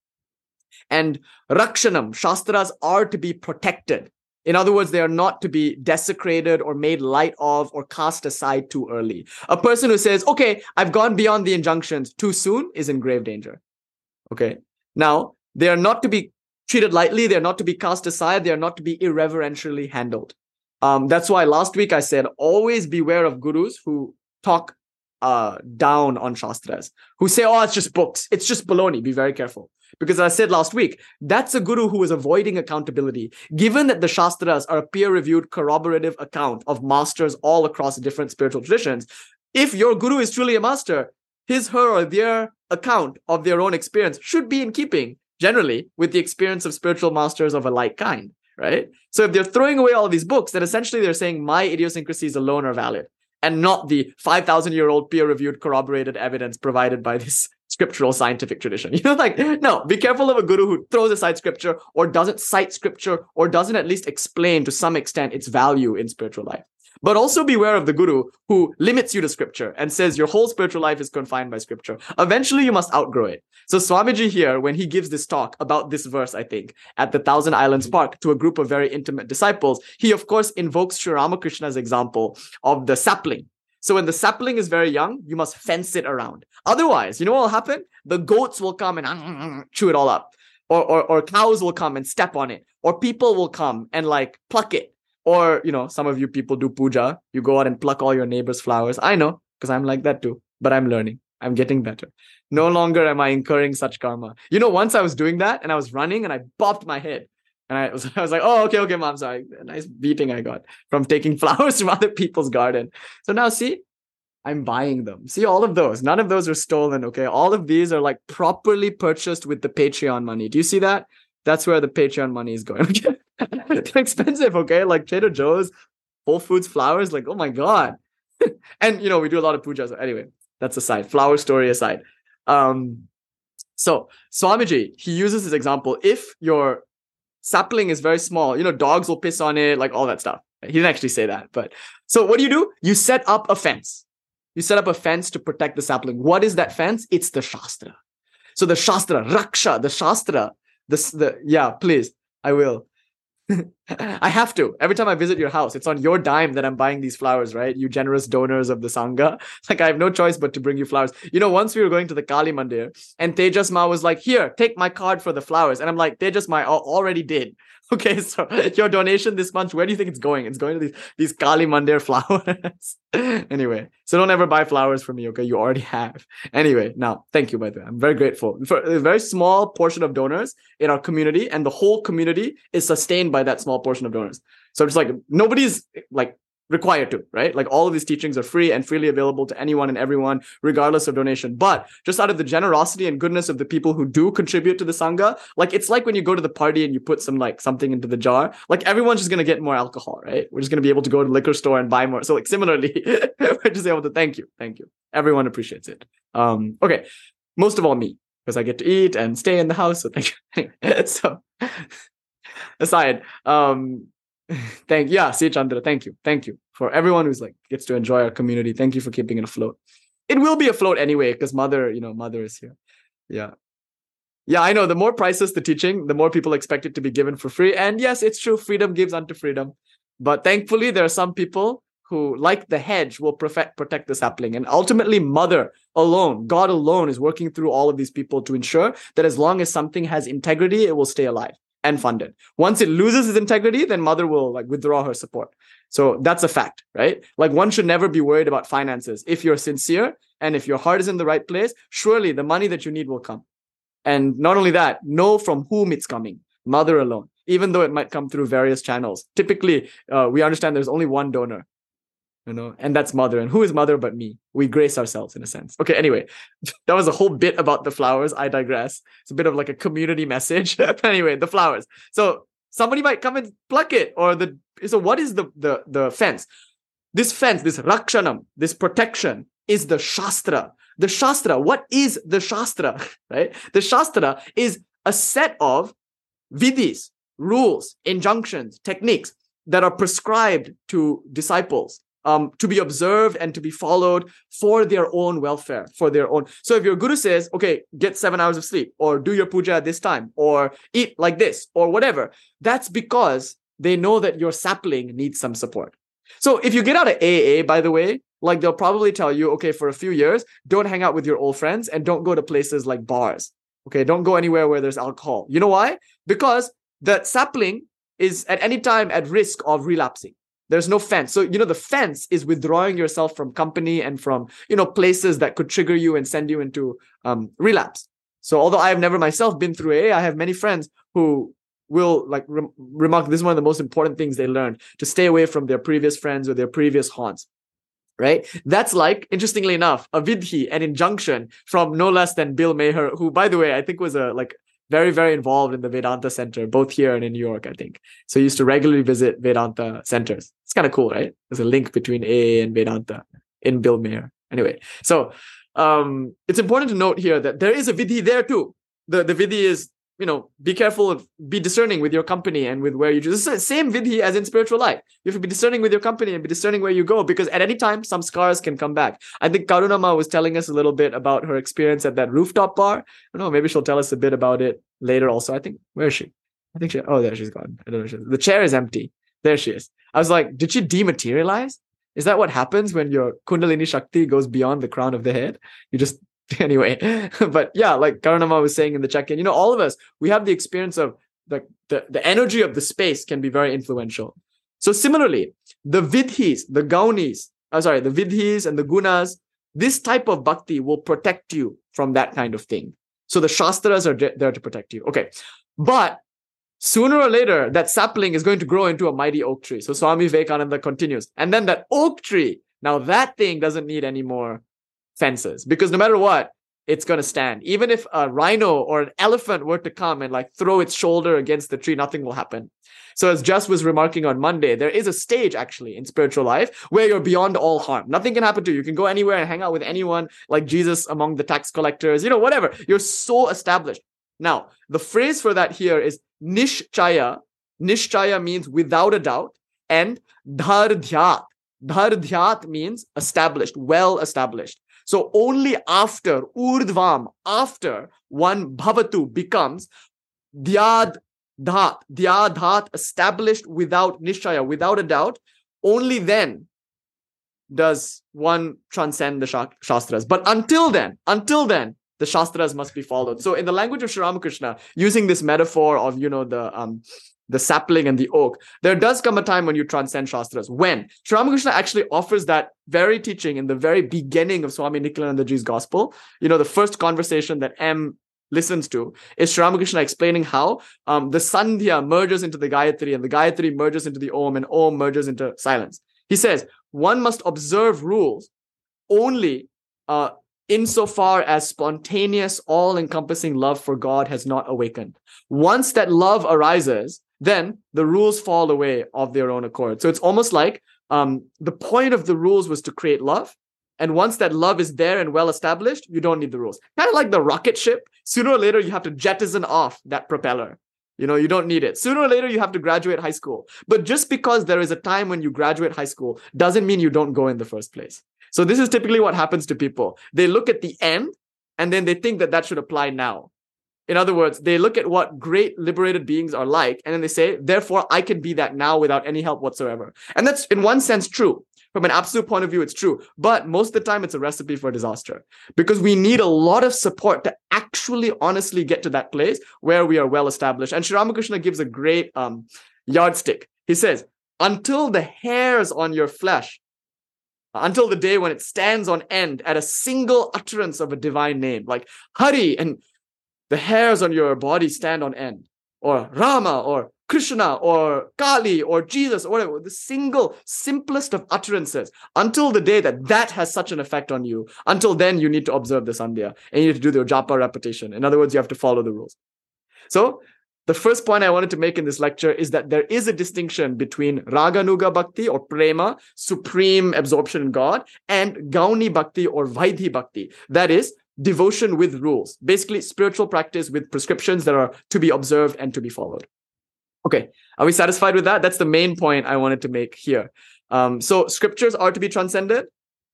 And Rakshanam, Shastras are to be protected. In other words, they are not to be desecrated or made light of or cast aside too early. A person who says, okay, I've gone beyond the injunctions too soon is in grave danger. Okay. Now, they are not to be treated lightly. They are not to be cast aside. They are not to be irreverentially handled. That's why last week I said, always beware of gurus who talk down on Shastras, who say, oh, it's just books. It's just baloney. Be very careful. Because as I said last week, that's a guru who is avoiding accountability. Given that the Shastras are a peer-reviewed corroborative account of masters all across different spiritual traditions, if your guru is truly a master, his, her, or their account of their own experience should be in keeping, generally, with the experience of spiritual masters of a like kind, right? So if they're throwing away all these books, then essentially they're saying my idiosyncrasies alone are valid, and not the 5,000-year-old peer-reviewed corroborated evidence provided by this scriptural scientific tradition. No, be careful of a guru who throws aside scripture or doesn't cite scripture or doesn't at least explain to some extent its value in spiritual life. But also beware of the guru who limits you to scripture and says your whole spiritual life is confined by scripture. Eventually, you must outgrow it. So Swamiji here, when he gives this talk about this verse, I think, at the Thousand Islands Park to a group of very intimate disciples, he, of course, invokes Sri Ramakrishna's example of the sapling. So when the sapling is very young, you must fence it around. Otherwise, you know what will happen? The goats will come and chew it all up. Or cows will come and step on it. Or people will come and like pluck it. Or, you know, some of you people do puja. You go out and pluck all your neighbor's flowers. I know, because I'm like that too. But I'm learning. I'm getting better. No longer am I incurring such karma. You know, once I was doing that and I was running and I bopped my head. And I was like, oh, okay, mom, sorry. A nice beating I got from taking flowers from other people's garden. So now see, I'm buying them. See, all of those. None of those are stolen, okay? All of these are like properly purchased with the Patreon money. Do you see that? That's where the Patreon money is going. Okay? They're expensive, okay? Like Trader Joe's, Whole Foods, flowers, like, oh my God. And, you know, we do a lot of pujas. Anyway, that's aside. Flower story aside. So Swamiji, he uses this example. If your sapling is very small, you know, dogs will piss on it, like all that stuff. He didn't actually say that, but so what do? You set up a fence. You set up a fence to protect the sapling. What is that fence? It's the Shastra. So the Shastra, Raksha, the Shastra, yeah, please, I will. I have to. Every time I visit your house, it's on your dime that I'm buying these flowers, right? You generous donors of the Sangha. Like I have no choice but to bring you flowers. You know, once we were going to the Kali Mandir and Tejas Ma was like, here, take my card for the flowers. And I'm like, Tejas Ma, I already did. Okay, so your donation this month, where do you think it's going? It's going to these Kali Mandir flowers. Anyway, so don't ever buy flowers from me, okay? You already have. Anyway, now, thank you, by the way. I'm very grateful for a very small portion of donors in our community, and the whole community is sustained by that small portion of donors. So I'm just like, nobody's like required to, right? Like all of these teachings are free and freely available to anyone and everyone, regardless of donation. But just out of the generosity and goodness of the people who do contribute to the Sangha, like it's like when you go to the party and you put some like something into the jar, like everyone's just going to get more alcohol, right? We're just going to be able to go to the liquor store and buy more. So like similarly, we're just able to, thank you. Everyone appreciates it. Okay. Most of all me, because I get to eat and stay in the house. So thank you. So aside, see Chandra, thank you for everyone who's like gets to enjoy our community. Thank you for keeping it afloat. It will be afloat anyway because mother is here. Yeah, I know, the more priceless the teaching, the more people expect it to be given for free. And yes, it's true, freedom gives unto freedom. But thankfully there are some people who, like the hedge, will protect the sapling. And ultimately, Mother alone, God alone, is working through all of these people to ensure that as long as something has integrity, it will stay alive and funded. Once it loses its integrity, then Mother will like withdraw her support. So that's a fact, right? Like one should never be worried about finances. If you're sincere and if your heart is in the right place, surely the money that you need will come. And not only that, know from whom it's coming. Mother alone, even though it might come through various channels. Typically, we understand there's only one donor, you know, and that's Mother. And who is Mother but me? We grace ourselves in a sense. Okay, anyway, that was a whole bit about the flowers. I digress. It's a bit of like a community message. Anyway, the flowers. So somebody might come and pluck it. So what is the fence? This fence, this rakshanam, this protection is the Shastra. The Shastra, what is the Shastra? Right? The Shastra is a set of vidhis, rules, injunctions, techniques that are prescribed to disciples. To be observed and to be followed for their own welfare, for their own. So if your guru says, okay, get 7 hours of sleep or do your puja at this time or eat like this or whatever, that's because they know that your sapling needs some support. So if you get out of AA, by the way, like they'll probably tell you, okay, for a few years, don't hang out with your old friends and don't go to places like bars. Okay, don't go anywhere where there's alcohol. You know why? Because the sapling is at any time at risk of relapsing. There's no fence. So, you know, the fence is withdrawing yourself from company and from, you know, places that could trigger you and send you into relapse. So although I have never myself been through AA, I have many friends who will like remark, this is one of the most important things they learned, to stay away from their previous friends or their previous haunts, right? That's like, interestingly enough, a vidhi, an injunction from no less than Bill Maher, who, by the way, I think was very, very involved in the Vedanta Center, both here and in New York, I think. So he used to regularly visit Vedanta centers. It's kind of cool, right? There's a link between AA and Vedanta in Bill Maher. Anyway, so it's important to note here that there is a vidhi there too. The vidhi is you know, be careful, be discerning with your company and with where you do. This is the same vidhi as in spiritual life. You have to be discerning with your company and be discerning where you go, because at any time, some scars can come back. I think Karunama was telling us a little bit about her experience at that rooftop bar. I don't know, maybe she'll tell us a bit about it later also. I think, where is she? I think she, oh, there she's gone. I don't know. The chair is empty. There she is. I was like, did she dematerialize? Is that what happens when your Kundalini Shakti goes beyond the crown of the head? You just, anyway. But yeah, like Karunama was saying in the check-in, you know, all of us, we have the experience of the energy of the space can be very influential. So similarly, the vidhis, the gaunis, the vidhis and the gunas, this type of bhakti will protect you from that kind of thing. So the shastras are there to protect you. Okay. But sooner or later, that sapling is going to grow into a mighty oak tree. So Swami Vivekananda continues. And then that oak tree, now that thing doesn't need any more fences, because no matter what, it's going to stand. Even if a rhino or an elephant were to come and like throw its shoulder against the tree, nothing will happen. So as Just was remarking on Monday, there is a stage actually in spiritual life where you're beyond all harm. Nothing can happen to you. You can go anywhere and hang out with anyone, like Jesus among the tax collectors, you know, whatever. You're so established. Now, the phrase for that here is Nishchaya. Nishchaya means without a doubt, and Dhardhyat. Dhardhyat means established, well established. So only after Urdvam, after one Bhavatu becomes Dhyadhat, Dhyadhat, established without Nishchaya, without a doubt, only then does one transcend the Shastras. But until then, the Shastras must be followed. So in the language of Sri Ramakrishna, using this metaphor of, you know, the sapling and the oak, there does come a time when you transcend Shastras. When? Sri Ramakrishna actually offers that very teaching in the very beginning of Swami Nikhilanandaji's gospel. You know, the first conversation that M listens to is Sri Ramakrishna explaining how the Sandhya merges into the Gayatri and the Gayatri merges into the Om and Om merges into silence. He says, one must observe rules only insofar as spontaneous, all-encompassing love for God has not awakened. Once that love arises, then the rules fall away of their own accord. So it's almost like the point of the rules was to create love. And once that love is there and well-established, you don't need the rules. Kind of like the rocket ship. Sooner or later, you have to jettison off that propeller. You know, you don't need it. Sooner or later, you have to graduate high school. But just because there is a time when you graduate high school doesn't mean you don't go in the first place. So this is typically what happens to people. They look at the end, and then they think that that should apply now. In other words, they look at what great liberated beings are like, and then they say, therefore, I can be that now without any help whatsoever. And that's in one sense true. From an absolute point of view, it's true. But most of the time, it's a recipe for disaster, because we need a lot of support to actually honestly get to that place where we are well established. And Sri Ramakrishna gives a great yardstick. He says, until the hairs on your flesh, until the day when it stands on end at a single utterance of a divine name, like Hari, and the hairs on your body stand on end, or Rama, or Krishna, or Kali, or Jesus, or whatever, the single, simplest of utterances, until the day that that has such an effect on you, until then you need to observe the Sandhya, and you need to do the japa repetition. In other words, you have to follow the rules. So the first point I wanted to make in this lecture is that there is a distinction between Raganuga Bhakti or Prema, supreme absorption in God, and Gauni Bhakti or Vaidhi Bhakti. That is, devotion with rules. Basically, spiritual practice with prescriptions that are to be observed and to be followed. Okay, are we satisfied with that? That's the main point I wanted to make here. So scriptures are to be transcended,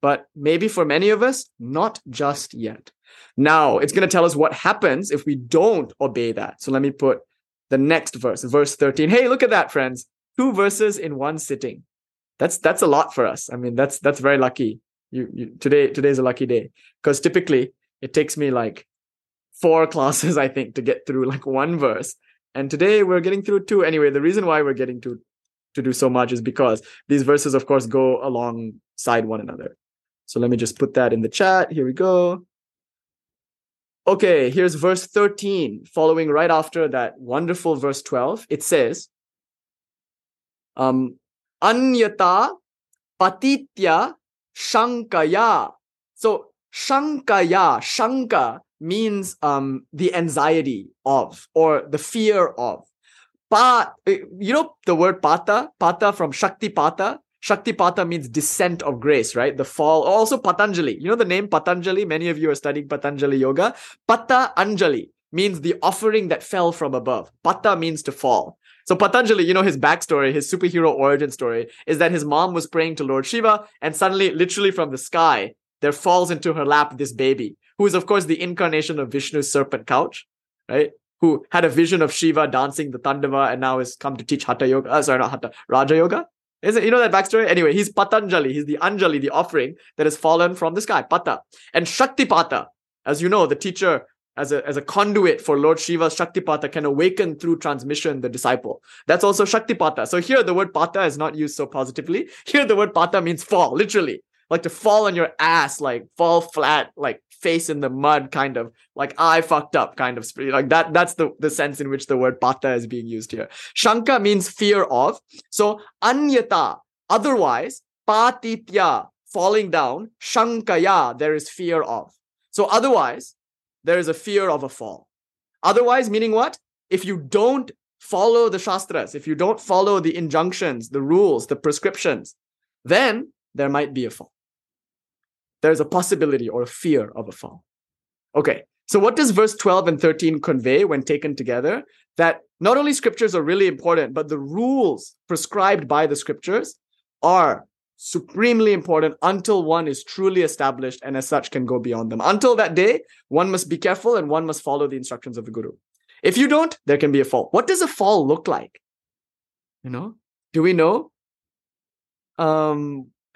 but maybe for many of us, not just yet. Now, it's going to tell us what happens if we don't obey that. So let me put the next verse, verse 13. Hey, look at that, friends. 2 verses in one sitting. That's a lot for us. I mean, that's very lucky. Today's a lucky day, because typically it takes me like 4 classes, I think, to get through like 1 verse. And today we're getting through 2. Anyway, the reason why we're getting to do so much is because these verses, of course, go alongside one another. So let me just put that in the chat. Here we go. Okay, here's verse 13, following right after that wonderful verse 12. It says, Anyata patitya shankaya. So shankaya, shanka means the anxiety of, or the fear of. You know the word pata? Pata from Shakti Pata. Shakti Pata means descent of grace, right? The fall. Also Patanjali. You know the name Patanjali? Many of you are studying Patanjali Yoga. Pata Anjali means the offering that fell from above. Pata means to fall. So Patanjali, you know, his backstory, his superhero origin story is that his mom was praying to Lord Shiva, and suddenly, literally from the sky, there falls into her lap this baby, who is, of course, the incarnation of Vishnu's serpent couch, right? Who had a vision of Shiva dancing the Tandava and now has come to teach Hatha Yoga. Raja Yoga. Isn't, you know that backstory? Anyway, he's Patanjali. He's the Anjali, the offering that has fallen from the sky, Pata. And Shaktipata, as you know, the teacher as a conduit for Lord Shiva's Shaktipata can awaken through transmission the disciple. That's also Shaktipata. So here the word Pata is not used so positively. Here the word Pata means fall, literally. Like to fall on your ass, like fall flat, like face in the mud, kind of like I fucked up kind of like that. That's the sense in which the word pata is being used here. Shanka means fear of. So anyata, otherwise, patitya, falling down, shankaya, there is fear of. So otherwise, there is a fear of a fall. Otherwise, meaning what? If you don't follow the shastras, if you don't follow the injunctions, the rules, the prescriptions, then there might be a fall. There's a possibility or a fear of a fall. Okay, so what does verse 12 and 13 convey when taken together? That not only scriptures are really important, but the rules prescribed by the scriptures are supremely important until one is truly established and as such can go beyond them. Until that day, one must be careful and one must follow the instructions of the guru. If you don't, there can be a fall. What does a fall look like? You know, do we know?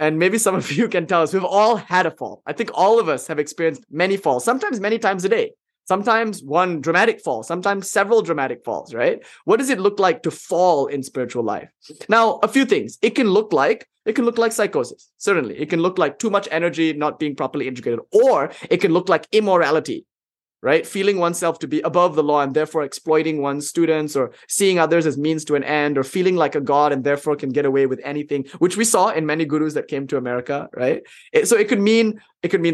And maybe some of you can tell us, we've all had a fall. I think all of us have experienced many falls, sometimes many times a day, sometimes one dramatic fall, sometimes several dramatic falls, right? What does it look like to fall in spiritual life? Now, a few things. It can look like psychosis, certainly. It can look like too much energy not being properly integrated, or it can look like immorality, right? Feeling oneself to be above the law and therefore exploiting one's students, or seeing others as means to an end, or feeling like a god and therefore can get away with anything, which we saw in many gurus that came to America, right? So it could mean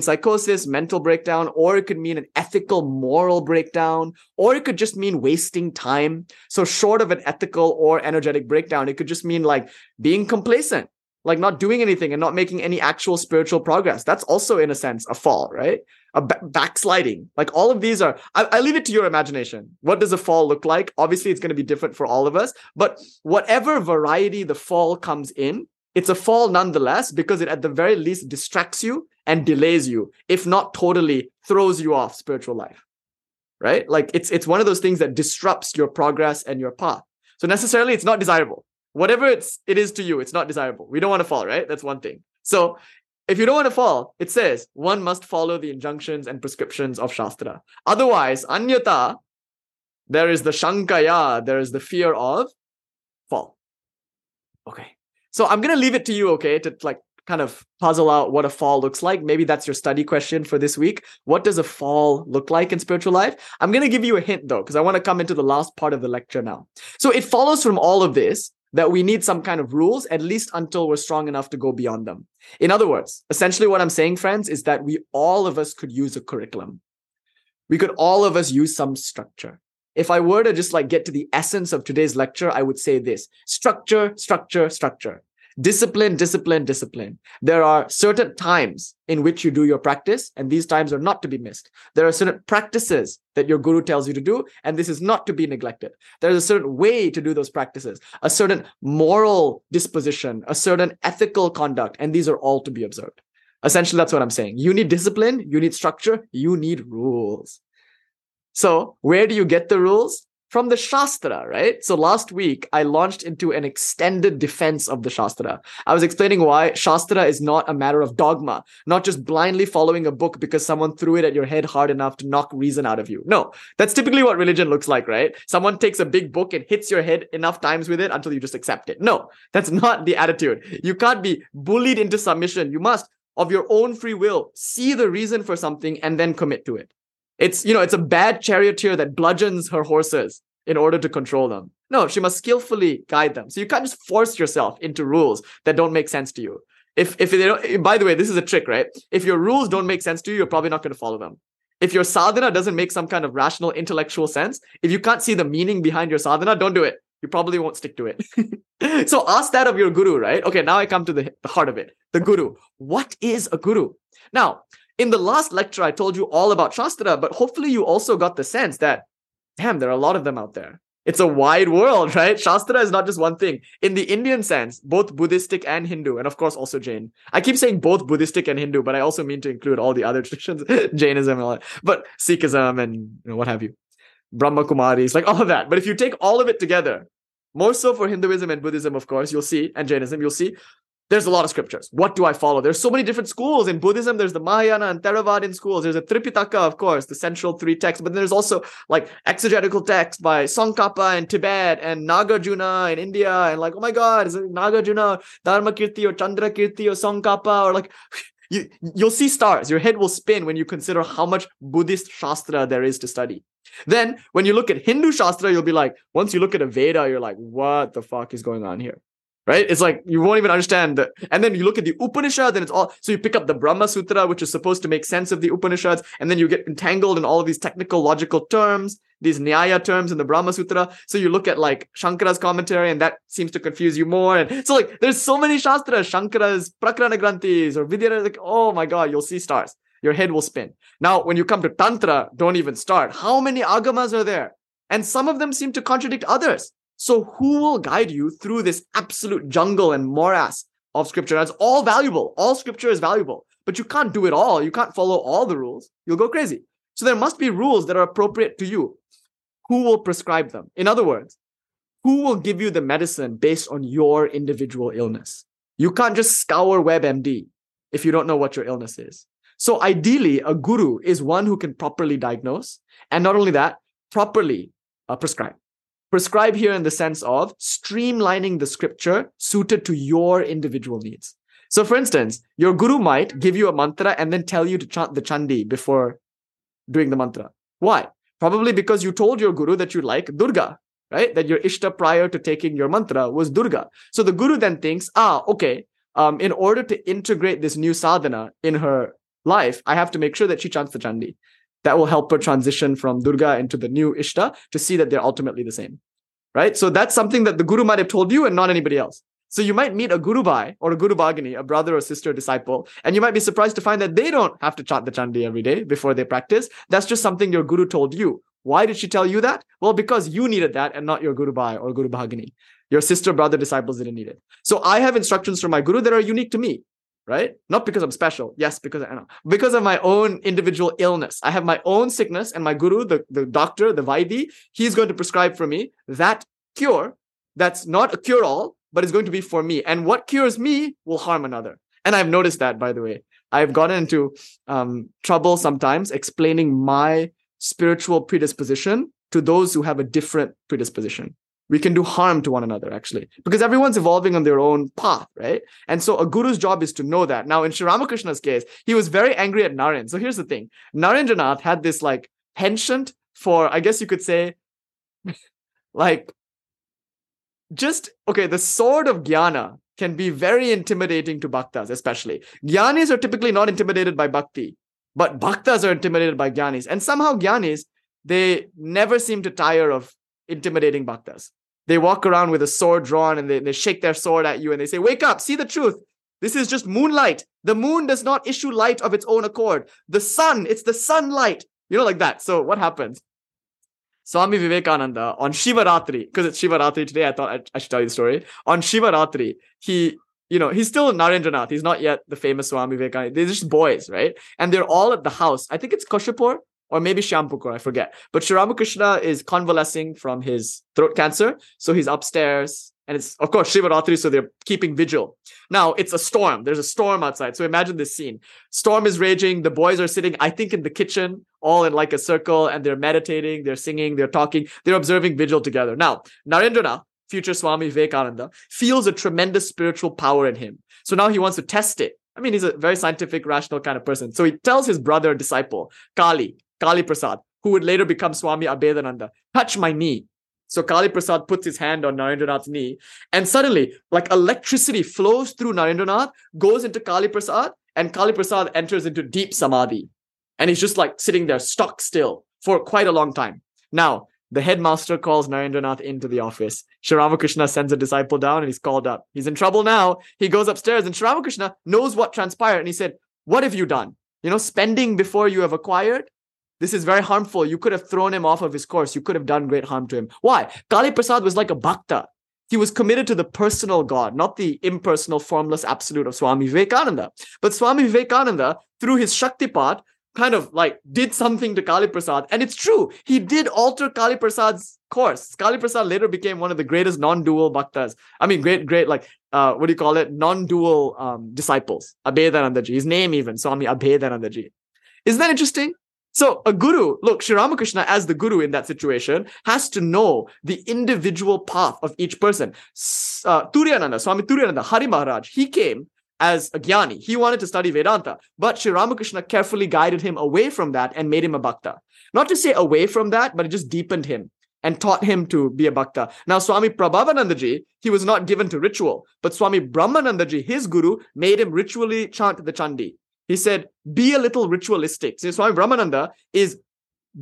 psychosis, mental breakdown, or it could mean an ethical, moral breakdown, or it could just mean wasting time. So short of an ethical or energetic breakdown, it could just mean like being complacent, like not doing anything and not making any actual spiritual progress. That's also, in a sense, a fall, right? A backsliding. Like all of these are, I leave it to your imagination. What does a fall look like? Obviously, it's going to be different for all of us, but whatever variety the fall comes in, it's a fall nonetheless, because it at the very least distracts you and delays you, if not totally throws you off spiritual life, right? Like it's one of those things that disrupts your progress and your path. So necessarily, it's not desirable. Whatever it is to you, it's not desirable. We don't want to fall, right? That's one thing. So if you don't want to fall, it says one must follow the injunctions and prescriptions of Shastra. Otherwise, anyata, there is the shankaya, there is the fear of fall. Okay. So I'm going to leave it to you, okay, to like kind of puzzle out what a fall looks like. Maybe that's your study question for this week. What does a fall look like in spiritual life? I'm going to give you a hint though, because I want to come into the last part of the lecture now. So it follows from all of this that we need some kind of rules, at least until we're strong enough to go beyond them. In other words, essentially what I'm saying, friends, is that we all of us could use a curriculum. We could all of us use some structure. If I were to just like get to the essence of today's lecture, I would say this: structure, structure, structure. Discipline, discipline, discipline. There are certain times in which you do your practice, and these times are not to be missed. There are certain practices that your guru tells you to do, and this is not to be neglected. There's a certain way to do those practices, a certain moral disposition, a certain ethical conduct, and these are all to be observed. Essentially, that's what I'm saying. You need discipline, you need structure, you need rules. So where do you get the rules? From the Shastra, right? So last week, I launched into an extended defense of the Shastra. I was explaining why Shastra is not a matter of dogma, not just blindly following a book because someone threw it at your head hard enough to knock reason out of you. No, that's typically what religion looks like, right? Someone takes a big book and hits your head enough times with it until you just accept it. No, that's not the attitude. You can't be bullied into submission. You must, of your own free will, see the reason for something and then commit to it. It's, you know, it's a bad charioteer that bludgeons her horses in order to control them. No, she must skillfully guide them. So you can't just force yourself into rules that don't make sense to you. If they don't, by the way, this is a trick, right? If your rules don't make sense to you, you're probably not going to follow them. If your sadhana doesn't make some kind of rational intellectual sense, if you can't see the meaning behind your sadhana, don't do it. You probably won't stick to it. So ask that of your guru, right? Okay, now I come to the heart of it. The guru. What is a guru? Now, in the last lecture, I told you all about Shastra, but hopefully you also got the sense that damn, there are a lot of them out there. It's a wide world, right? Shastra is not just one thing. In the Indian sense, both Buddhistic and Hindu, and of course also Jain. I keep saying both Buddhistic and Hindu, but I also mean to include all the other traditions, Jainism and all that, but Sikhism and what have you, Brahma Kumaris, like all of that. But if you take all of it together, more so for Hinduism and Buddhism, of course, you'll see, and Jainism, you'll see, there's a lot of scriptures. What do I follow? There's so many different schools. In Buddhism, there's the Mahayana and Theravadan schools. There's a Tripitaka, of course, the central three texts. But then there's also like exegetical texts by Tsongkhapa in Tibet and Nagarjuna in India. And like, oh my God, is it Nagarjuna, Dharmakirti or Chandrakirti or Tsongkhapa? Or like, you'll see stars. Your head will spin when you consider how much Buddhist Shastra there is to study. Then when you look at Hindu Shastra, you'll be like, once you look at a Veda, you're like, what the fuck is going on here? Right? It's like, you won't even understand. And then you look at the Upanishads and it's all, so you pick up the Brahma Sutra, which is supposed to make sense of the Upanishads. And then you get entangled in all of these technical, logical terms, these Nyaya terms in the Brahma Sutra. So you look at like Shankara's commentary and that seems to confuse you more. And so like, there's so many Shastras, Shankara's Prakrana Granthis or Vidya, like, oh my God, you'll see stars. Your head will spin. Now, when you come to Tantra, don't even start. How many Agamas are there? And some of them seem to contradict others. So who will guide you through this absolute jungle and morass of scripture? That's all valuable. All scripture is valuable, but you can't do it all. You can't follow all the rules. You'll go crazy. So there must be rules that are appropriate to you. Who will prescribe them? In other words, who will give you the medicine based on your individual illness? You can't just scour WebMD if you don't know what your illness is. So ideally, a guru is one who can properly diagnose and not only that, properly prescribe. Prescribe here in the sense of streamlining the scripture suited to your individual needs. So for instance, your guru might give you a mantra and then tell you to chant the chandi before doing the mantra. Why? Probably because you told your guru that you like Durga, right? That your ishta prior to taking your mantra was Durga. So the guru then thinks, in order to integrate this new sadhana in her life, I have to make sure that she chants the chandi. That will help her transition from Durga into the new Ishta to see that they're ultimately the same, right? So that's something that the guru might have told you and not anybody else. So you might meet a guru bhai or a guru bhagini, a brother or sister disciple, and you might be surprised to find that they don't have to chant the chandi every day before they practice. That's just something your guru told you. Why did she tell you that? Well, because you needed that and not your guru bhai or guru bhagini. Your sister, brother, disciples didn't need it. So I have instructions from my guru that are unique to me. Right? Not because I'm special. Yes, because I know. Because of my own individual illness. I have my own sickness and my guru, the doctor, the Vaidhi, he's going to prescribe for me that cure that's not a cure-all, but it's going to be for me. And what cures me will harm another. And I've noticed that, by the way. I've gotten into trouble sometimes explaining my spiritual predisposition to those who have a different predisposition. We can do harm to one another, actually, because everyone's evolving on their own path, right? And so a guru's job is to know that. Now, in Sri Ramakrishna's case, he was very angry at Naren. So here's the thing. Narendranath had this like penchant for, I guess you could say, like, just, okay, the sword of jnana can be very intimidating to bhaktas, especially. Jnanis are typically not intimidated by bhakti, but bhaktas are intimidated by jnanis. And somehow jnanis, they never seem to tire of intimidating bhaktas. They walk around with a sword drawn and they shake their sword at you and they say, wake up, see the truth. This is just moonlight. The moon does not issue light of its own accord. The sun, it's the sunlight. Like that. So what happens? Swami Vivekananda on Shivaratri, because it's Shivaratri today, I thought I should tell you the story. On Shivaratri, he's still Narendranath. He's not yet the famous Swami Vivekananda. They're just boys, right? And they're all at the house. I think it's Koshapur. Or maybe Shampukur, I forget. But Sri Ramakrishna is convalescing from his throat cancer. So he's upstairs. And it's, of course, Shivaratri, so they're keeping vigil. Now, it's a storm. There's a storm outside. So imagine this scene. Storm is raging. The boys are sitting, I think, in the kitchen, all in like a circle. And they're meditating. They're singing. They're talking. They're observing vigil together. Now, Narendranath, future Swami Vivekananda, feels a tremendous spiritual power in him. So now he wants to test it. I mean, he's a very scientific, rational kind of person. So he tells his brother, disciple, Kali Prasad, who would later become Swami Abhedananda, touch my knee. So Kali Prasad puts his hand on Narendranath's knee and suddenly like electricity flows through Narendranath, goes into Kali Prasad and Kali Prasad enters into deep samadhi. And he's just like sitting there stock still for quite a long time. Now, the headmaster calls Narendranath into the office. Sri Ramakrishna sends a disciple down and he's called up. He's in trouble now. He goes upstairs and Sri Ramakrishna knows what transpired and he said, what have you done? Spending before you have acquired. This is very harmful. You could have thrown him off of his course. You could have done great harm to him. Why? Kali Prasad was like a bhakta. He was committed to the personal God, not the impersonal, formless absolute of Swami Vivekananda. But Swami Vivekananda, through his Shaktipat, kind of like did something to Kali Prasad. And it's true. He did alter Kali Prasad's course. Kali Prasad later became one of the greatest non-dual bhaktas. I mean, great, like, non-dual disciples. Abhedanandaji, his name even, Swami Abhedanandaji. Isn't that interesting? So a guru, look, Sri Ramakrishna as the guru in that situation has to know the individual path of each person. Swami Turiyananda, Hari Maharaj, he came as a jnani. He wanted to study Vedanta, but Sri Ramakrishna carefully guided him away from that and made him a bhakta. Not to say away from that, but it just deepened him and taught him to be a bhakta. Now, Swami Prabhavanandaji, he was not given to ritual, but Swami Brahmanandaji, his guru, made him ritually chant the Chandi. He said, be a little ritualistic. So Swami Brahmananda is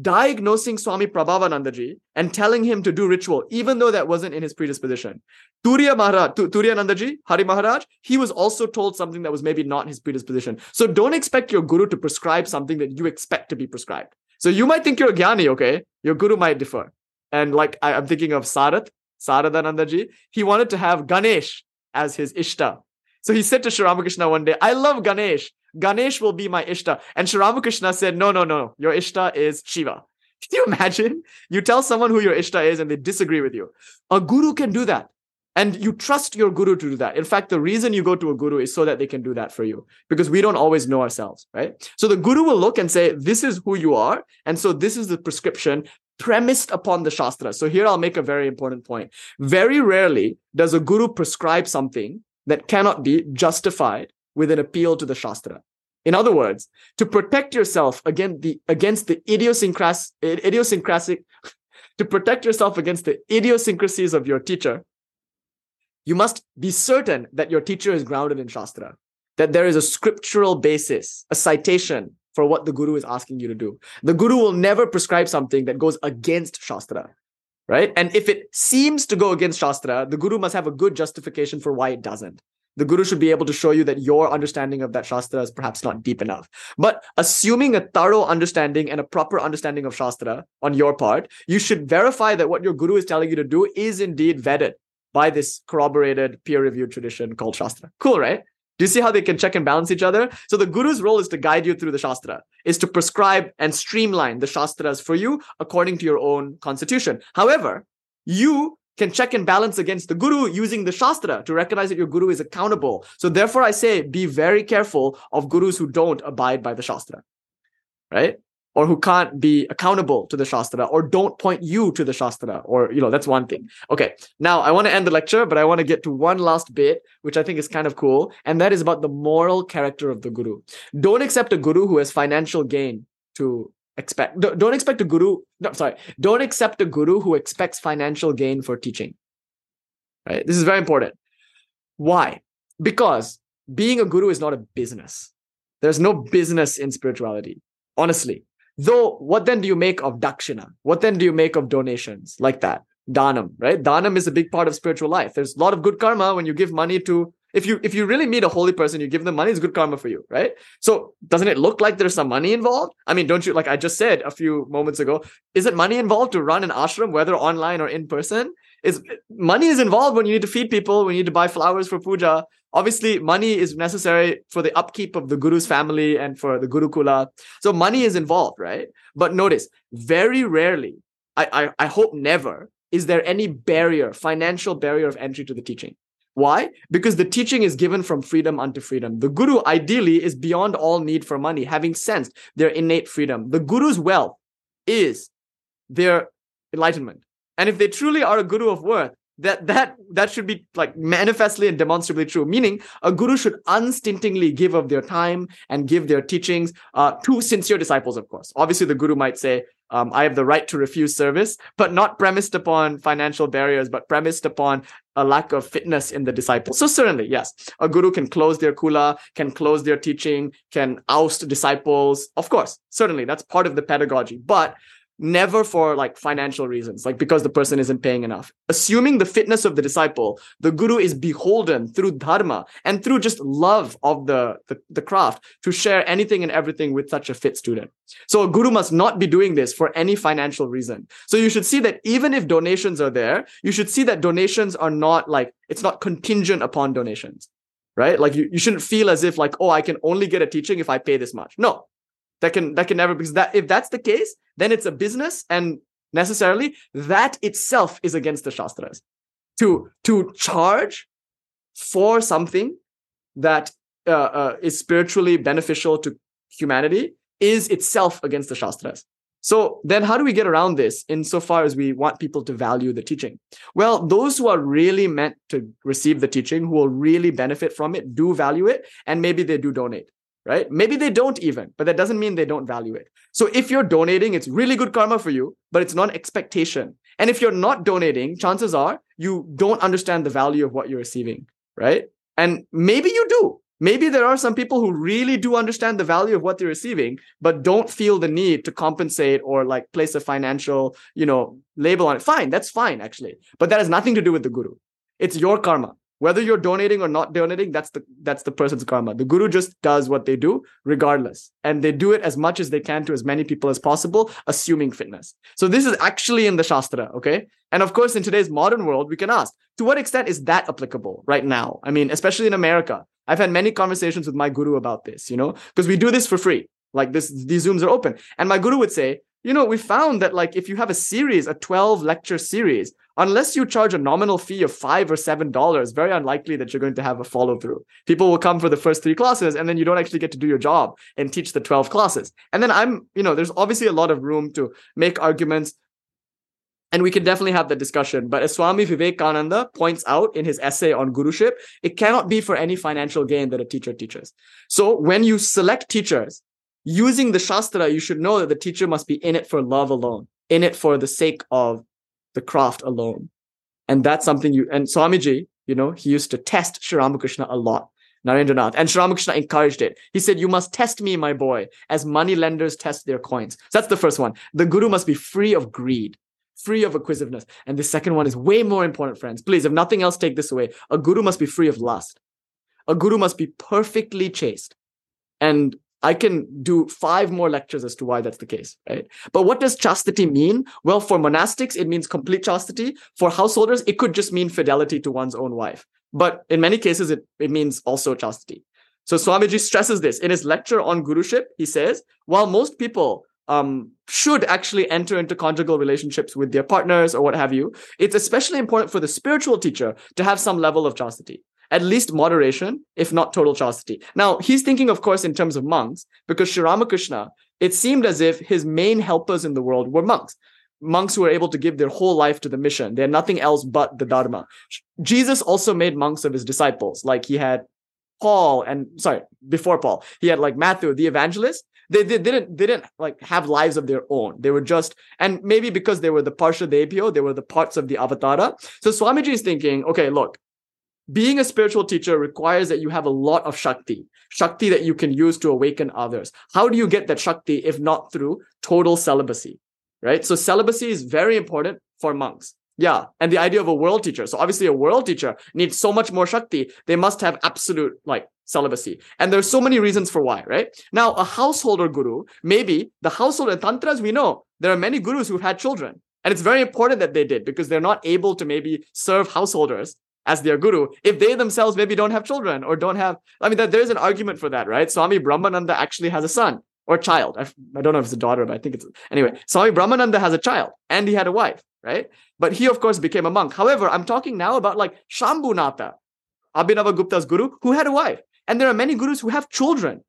diagnosing Swami Prabhavanandaji and telling him to do ritual, even though that wasn't in his predisposition. Turiyanandaji, Hari Maharaj, he was also told something that was maybe not his predisposition. So don't expect your guru to prescribe something that you expect to be prescribed. So you might think you're a jnani, okay? Your guru might differ. And like I'm thinking of Saradanandaji, he wanted to have Ganesh as his Ishta. So he said to Sri Ramakrishna one day, I love Ganesh. Ganesh will be my Ishta. And Sri Ramakrishna said, no. Your Ishta is Shiva. Can you imagine? You tell someone who your Ishta is and they disagree with you. A guru can do that. And you trust your guru to do that. In fact, the reason you go to a guru is so that they can do that for you. Because we don't always know ourselves, right? So the guru will look and say, this is who you are. And so this is the prescription premised upon the Shastra. So here I'll make a very important point. Very rarely does a guru prescribe something that cannot be justified with an appeal to the Shastra. In other words, to protect yourself against the idiosyncrasies of your teacher, you must be certain that your teacher is grounded in Shastra, that there is a scriptural basis, a citation for what the guru is asking you to do. The guru will never prescribe something that goes against Shastra, right? And if it seems to go against Shastra, the guru must have a good justification for why it doesn't. The guru should be able to show you that your understanding of that Shastra is perhaps not deep enough. But assuming a thorough understanding and a proper understanding of Shastra on your part, you should verify that what your guru is telling you to do is indeed vetted by this corroborated, peer-reviewed tradition called Shastra. Cool, right? Do you see how they can check and balance each other? So the guru's role is to guide you through the Shastra, is to prescribe and streamline the Shastras for you according to your own constitution. However, you can check and balance against the guru using the Shastra to recognize that your guru is accountable. So therefore I say, be very careful of gurus who don't abide by the Shastra, right? Or who can't be accountable to the Shastra or don't point you to the Shastra or, that's one thing. Okay, now I want to end the lecture, but I want to get to one last bit, which I think is kind of cool. And that is about the moral character of the guru. Don't accept a guru who has financial gain to expect. Don't accept a guru who expects financial gain for teaching. Right? This is very important. Why? Because being a guru is not a business. There's no business in spirituality, honestly. Though, what then do you make of dakshina? What then do you make of donations like that? Danam, right? Danam is a big part of spiritual life. There's a lot of good karma when you give money to. If you really meet a holy person, you give them money, it's good karma for you, right? So doesn't it look like there's some money involved? I mean, don't you, like I just said a few moments ago, isn't money involved to run an ashram, whether online or in person? Money is involved when you need to feed people, when you need to buy flowers for puja. Obviously, money is necessary for the upkeep of the guru's family and for the gurukula. So money is involved, right? But notice, very rarely, I hope never, is there any financial barrier of entry to the teaching. Why? Because the teaching is given from freedom unto freedom. The guru ideally is beyond all need for money, having sensed their innate freedom. The guru's wealth is their enlightenment. And if they truly are a guru of worth, that should be like manifestly and demonstrably true. Meaning, a guru should unstintingly give of their time and give their teachings to sincere disciples, of course. Obviously, the guru might say, I have the right to refuse service, but not premised upon financial barriers, but premised upon a lack of fitness in the disciple. So certainly, yes, a guru can close their kula, can close their teaching, can oust disciples. Of course, certainly that's part of the pedagogy. But never for like financial reasons, like because the person isn't paying enough. Assuming the fitness of the disciple, the guru is beholden through dharma and through just love of the craft to share anything and everything with such a fit student. So a guru must not be doing this for any financial reason. So you should see that even if donations are there, you should see that donations are not like, it's not contingent upon donations, right? Like you shouldn't feel as if like, oh, I can only get a teaching if I pay this much. No. That can never, because that, if that's the case, then it's a business, and necessarily that itself is against the Shastras. To charge for something that is spiritually beneficial to humanity is itself against the Shastras. So then how do we get around this insofar as we want people to value the teaching? Well, those who are really meant to receive the teaching, who will really benefit from it, do value it, and maybe they do donate. Right? Maybe they don't even, but that doesn't mean they don't value it. So if you're donating, it's really good karma for you, but it's not an expectation. And if you're not donating, chances are you don't understand the value of what you're receiving, right? And maybe you do. Maybe there are some people who really do understand the value of what they're receiving, but don't feel the need to compensate or like place a financial, label on it. Fine, that's fine actually. But that has nothing to do with the guru. It's your karma. Whether you're donating or not donating, that's the person's karma. The guru just does what they do regardless. And they do it as much as they can to as many people as possible, assuming fitness. So this is actually in the Shastra, okay? And of course, in today's modern world, we can ask, to what extent is that applicable right now? I mean, especially in America. I've had many conversations with my guru about this, because we do this for free. Like these Zooms are open. And my guru would say, we found that like if you have a series, a 12-lecture series, unless you charge a nominal fee of $5 or $7, very unlikely that you're going to have a follow-through. People will come for the first 3 classes, and then you don't actually get to do your job and teach the 12 classes. And then there's obviously a lot of room to make arguments, and we can definitely have that discussion. But as Swami Vivekananda points out in his essay on guruship, it cannot be for any financial gain that a teacher teaches. So when you select teachers, using the Shastra, you should know that the teacher must be in it for love alone, in it for the sake of the craft alone. And that's something and Swamiji, he used to test Sri Ramakrishna a lot, Narendranath. And Sri Ramakrishna encouraged it. He said, you must test me, my boy, as money lenders test their coins. So that's the first one. The guru must be free of greed, free of acquisitiveness. And the second one is way more important, friends. Please, if nothing else, take this away. A guru must be free of lust. A guru must be perfectly chaste. And I can do 5 more lectures as to why that's the case, right? But what does chastity mean? Well, for monastics, it means complete chastity. For householders, it could just mean fidelity to one's own wife. But in many cases, it means also chastity. So Swamiji stresses this. In his lecture on guruship, he says, while most people should actually enter into conjugal relationships with their partners or what have you, it's especially important for the spiritual teacher to have some level of chastity. At least moderation, if not total chastity. Now, he's thinking, of course, in terms of monks, because Sri Ramakrishna, it seemed as if his main helpers in the world were monks. Monks who were able to give their whole life to the mission. They're nothing else but the Dharma. Jesus also made monks of his disciples. Like he had before Paul, he had like Matthew, the evangelist. They didn't like have lives of their own. They were just, and maybe because they were the Parsha Debhyo, they were the parts of the Avatara. So Swamiji is thinking, okay, look, being a spiritual teacher requires that you have a lot of Shakti that you can use to awaken others. How do you get that Shakti if not through total celibacy, right? So celibacy is very important for monks. Yeah. And the idea of a world teacher. So obviously a world teacher needs so much more Shakti. They must have absolute like celibacy. And there's so many reasons for why, right? Now, a householder guru, maybe the household in Tantras, we know there are many gurus who've had children. And it's very important that they did because they're not able to maybe serve householders as their guru, if they themselves maybe don't have children or don't have, there's an argument for that, right? Swami Brahmanananda actually has a son or child. I don't know if it's a daughter, but I think anyway, Swami Brahmanananda has a child and he had a wife, right? But he, of course, became a monk. However, I'm talking now about like Shambhunata, Abhinava Gupta's guru, who had a wife. And there are many gurus who have children,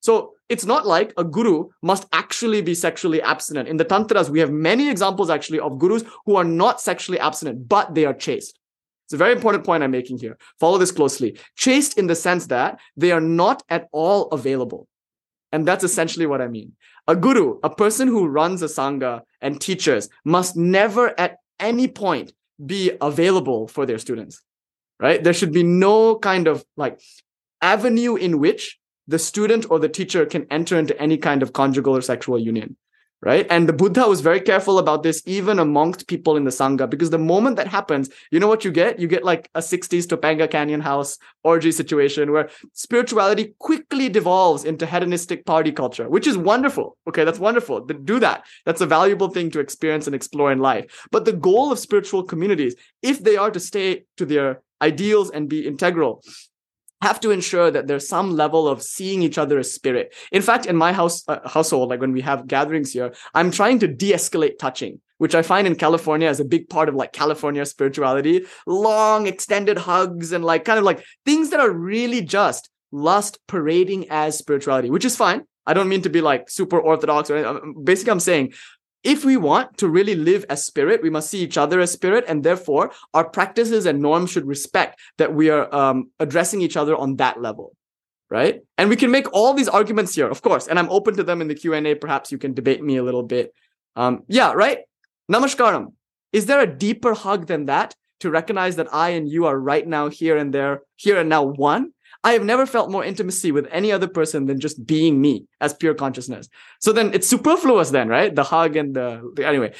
So it's not like a guru must actually be sexually abstinent. In the Tantras, we have many examples actually of gurus who are not sexually abstinent, but they are chaste. It's a very important point I'm making here. Follow this closely. Chaste in the sense that they are not at all available. And that's essentially what I mean. A guru, a person who runs a sangha and teaches, must never at any point be available for their students, right? There should be no kind of like avenue in which the student or the teacher can enter into any kind of conjugal or sexual union. right? And the Buddha was very careful about this, even amongst people in the Sangha, because the moment that happens, you know what you get? You get like a 60s Topanga Canyon house orgy situation where spirituality quickly devolves into hedonistic party culture, which is wonderful. Okay, that's wonderful. Do that. That's a valuable thing to experience and explore in life. But the goal of spiritual communities, if they are to stay to their ideals and be integral, have to ensure that there's some level of seeing each other as spirit. In fact, in my household, like when we have gatherings here, I'm trying to de-escalate touching, which I find in California is a big part of like California spirituality, long extended hugs and like kind of like things that are really just lust parading as spirituality, which is fine. I don't mean to be like super orthodox or anything. Basically, I'm saying, if we want to really live as spirit, we must see each other as spirit, and therefore our practices and norms should respect that we are addressing each other on that level, right? And we can make all these arguments here, of course, and I'm open to them in the Q&A. Perhaps you can debate me a little bit. Yeah, right? Namaskaram. Is there a deeper hug than that to recognize that I and you are right now here and there, here and now one? I have never felt more intimacy with any other person than just being me as pure consciousness. So then it's superfluous then, right? The hug and the anyway,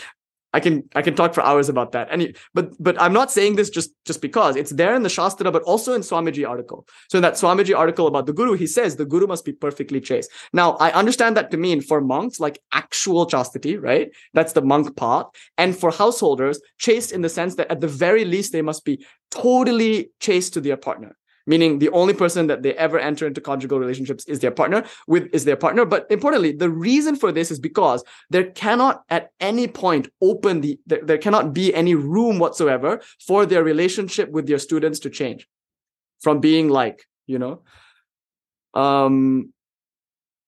I can talk for hours about that. But I'm not saying this just because it's there in the Shastra, but also in Swamiji article. So in that Swamiji article about the Guru, he says the Guru must be perfectly chaste. Now, I understand that to mean for monks, like actual chastity, right? That's the monk path. And for householders, chaste in the sense that at the very least, they must be totally chaste to their partner. Meaning the only person that they ever enter into conjugal relationships is their partner. But importantly, the reason for this is because there cannot at any point there cannot be any room whatsoever for their relationship with their students to change from being like, you know,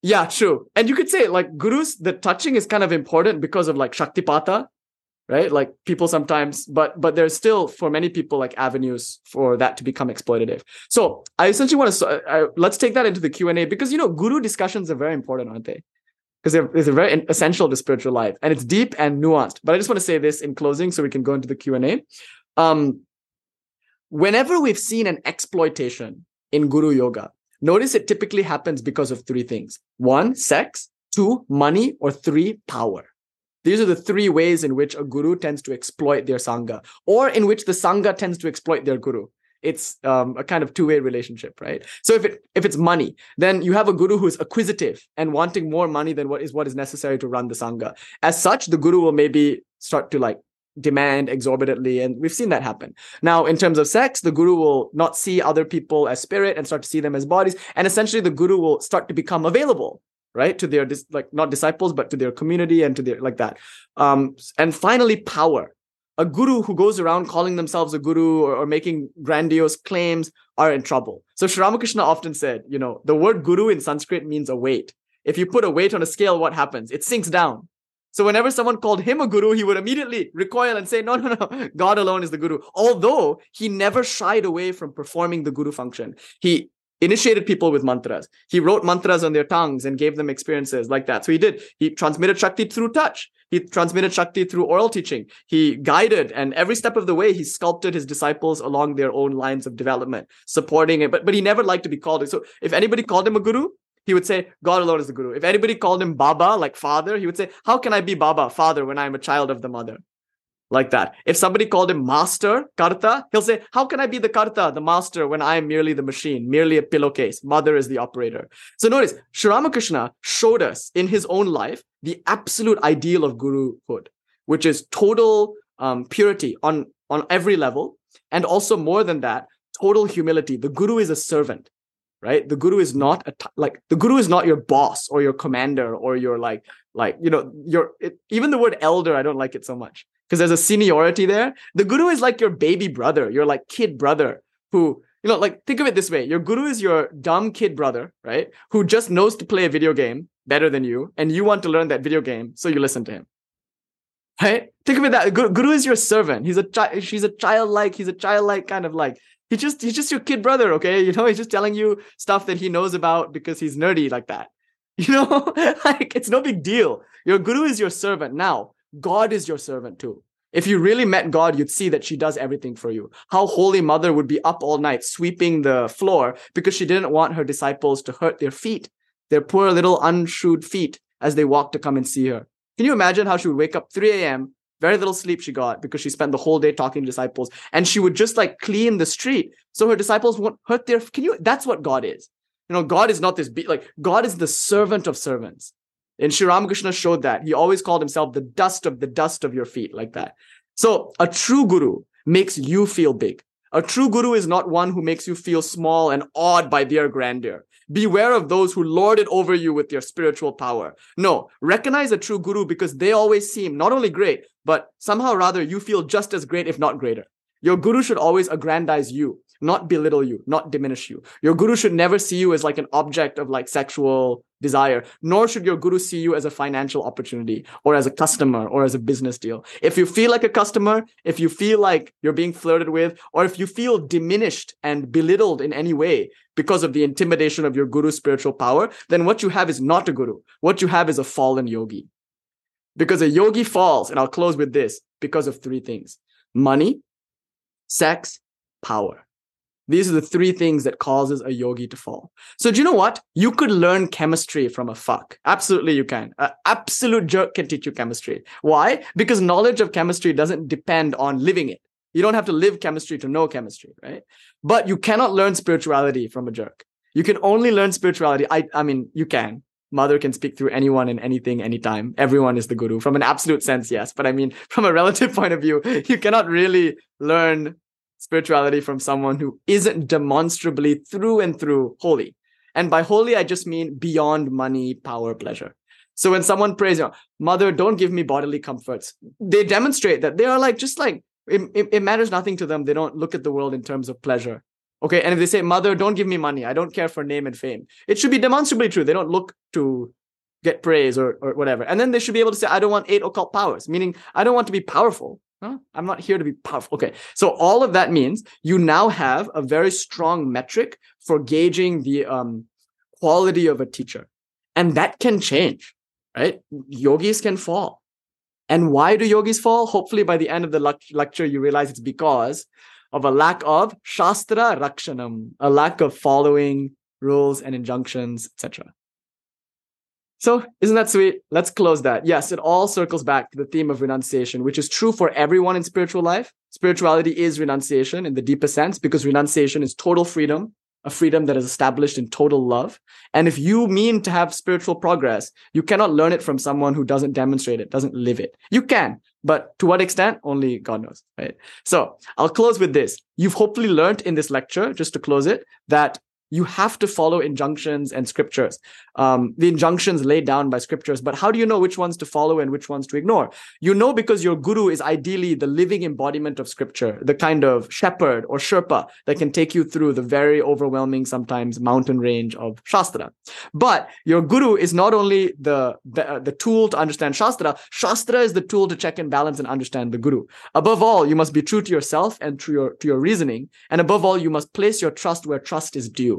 yeah, true. And you could say like gurus, the touching is kind of important because of like Shaktipata, right? Like people sometimes, but there's still for many people like avenues for that to become exploitative. So I essentially want to, let's take that into the Q&A because, you know, guru discussions are very important, aren't they? Because they're very essential to spiritual life and it's deep and nuanced. But I just want to say this in closing so we can go into the Q&A. Whenever we've seen an exploitation in guru yoga, notice it typically happens because of three things. 1, sex, 2, money, or 3, power. These are the three ways in which a guru tends to exploit their sangha, or in which the sangha tends to exploit their guru. It's a kind of two-way relationship, right? So if it's money, then you have a guru who's acquisitive and wanting more money than what is necessary to run the sangha. As such, the guru will maybe start to like demand exorbitantly, and we've seen that happen. Now, in terms of sex, the guru will not see other people as spirit and start to see them as bodies, and essentially the guru will start to become available, right? To their, like not disciples, but to their community and to their, like that. And finally, power. A guru who goes around calling themselves a guru or making grandiose claims are in trouble. So Sri Ramakrishna often said, you know, the word guru in Sanskrit means a weight. If you put a weight on a scale, what happens? It sinks down. So whenever someone called him a guru, he would immediately recoil and say, no, God alone is the guru. Although he never shied away from performing the guru function. He initiated people with mantras. He wrote mantras on their tongues and gave them experiences like that. So he did. He transmitted Shakti through touch. He transmitted Shakti through oral teaching. He guided, and every step of the way, he sculpted his disciples along their own lines of development, supporting it. But he never liked to be called it. So if anybody called him a guru, he would say, God alone is the guru. If anybody called him Baba, like father, he would say, how can I be Baba, father, when I'm a child of the mother? Like that. If somebody called him master, karta, he'll say, how can I be the karta, the master, when I am merely the machine, merely a pillowcase? Mother is the operator. So notice, Sri Ramakrishna showed us in his own life the absolute ideal of guruhood, which is total purity on every level. And also more than that, total humility. The guru is a servant, right? The guru is not the guru is not your boss or your commander or your even the word elder, I don't like it so much, because there's a seniority there. The guru is like your baby brother, your like kid brother who, you know, like think of it this way. Your guru is your dumb kid brother, right? Who just knows to play a video game better than you. And you want to learn that video game. So you listen to him, right? Think of it that guru is your servant. He's a childlike kind of like, he's just your kid brother. Okay. You know, he's just telling you stuff that he knows about because he's nerdy like that. You know, like it's no big deal. Your guru is your servant. Now, God is your servant too. If you really met God, you'd see that she does everything for you. How Holy Mother would be up all night sweeping the floor because she didn't want her disciples to hurt their feet, their poor little unshod feet as they walked to come and see her. Can you imagine how she would wake up 3 a.m., very little sleep she got because she spent the whole day talking to disciples, and she would just like clean the street so her disciples won't hurt their, that's what God is. You know, God is not this, God is the servant of servants. And Sri Ramakrishna showed that. He always called himself the dust of your feet, like that. So a true guru makes you feel big. A true guru is not one who makes you feel small and awed by their grandeur. Beware of those who lord it over you with their spiritual power. No, recognize a true guru because they always seem not only great, but somehow or other you feel just as great, if not greater. Your guru should always aggrandize you, not belittle you, not diminish you. Your guru should never see you as like an object of like sexual desire, nor should your guru see you as a financial opportunity or as a customer or as a business deal. If you feel like a customer, if you feel like you're being flirted with, or if you feel diminished and belittled in any way because of the intimidation of your guru's spiritual power, then what you have is not a guru. What you have is a fallen yogi. Because a yogi falls, and I'll close with this, because of 3 things: money, sex, power. These are the 3 things that causes a yogi to fall. So do you know what? You could learn chemistry from a fuck. Absolutely you can. An absolute jerk can teach you chemistry. Why? Because knowledge of chemistry doesn't depend on living it. You don't have to live chemistry to know chemistry, right? But you cannot learn spirituality from a jerk. You can only learn spirituality. I mean, you can. Mother can speak through anyone and anything, anytime. Everyone is the guru. From an absolute sense, yes. But I mean, from a relative point of view, you cannot really learn spirituality from someone who isn't demonstrably through and through holy. And by holy, I just mean beyond money, power, pleasure. So when someone prays, you know, Mother, don't give me bodily comforts, they demonstrate that they are like, just like, it matters nothing to them. They don't look at the world in terms of pleasure. Okay. And if they say, Mother, don't give me money, I don't care for name and fame, it should be demonstrably true. They don't look to get praise or whatever. And then they should be able to say, I don't want 8 occult powers, meaning I don't want to be powerful. Huh? I'm not here to be powerful. Okay. So all of that means you now have a very strong metric for gauging the quality of a teacher. And that can change, right? Yogis can fall. And why do yogis fall? Hopefully by the end of the lecture, you realize it's because of a lack of Shastra Rakshanam, a lack of following rules and injunctions, etc. So isn't that sweet? Let's close that. Yes, it all circles back to the theme of renunciation, which is true for everyone in spiritual life. Spirituality is renunciation in the deepest sense, because renunciation is total freedom, a freedom that is established in total love. And if you mean to have spiritual progress, you cannot learn it from someone who doesn't demonstrate it, doesn't live it. You can, but to what extent? Only God knows, right? So I'll close with this. You've hopefully learned in this lecture, just to close it, that you have to follow injunctions and scriptures, the injunctions laid down by scriptures. But how do you know which ones to follow and which ones to ignore? You know, because your guru is ideally the living embodiment of scripture, the kind of shepherd or Sherpa that can take you through the very overwhelming, sometimes mountain range of Shastra. But your guru is not only the tool to understand Shastra. Shastra is the tool to check and balance and understand the guru. Above all, you must be true to yourself and to your reasoning. And above all, you must place your trust where trust is due.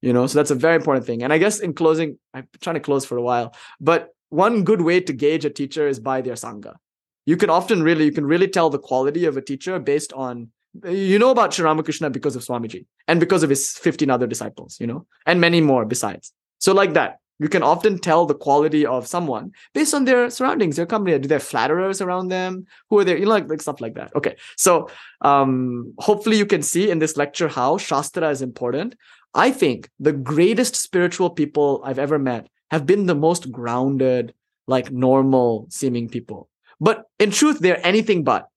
You know, so that's a very important thing. And I guess in closing, I'm trying to close for a while, but one good way to gauge a teacher is by their Sangha. You can really tell the quality of a teacher based on, you know about Sri Ramakrishna because of Swamiji and because of his 15 other disciples, you know, and many more besides. So like that, you can often tell the quality of someone based on their surroundings, their company. Do they have flatterers around them? Who are they? You know, like stuff like that. Okay. So hopefully you can see in this lecture how Shastra is important. I think the greatest spiritual people I've ever met have been the most grounded, like normal seeming people. But in truth, they're anything but.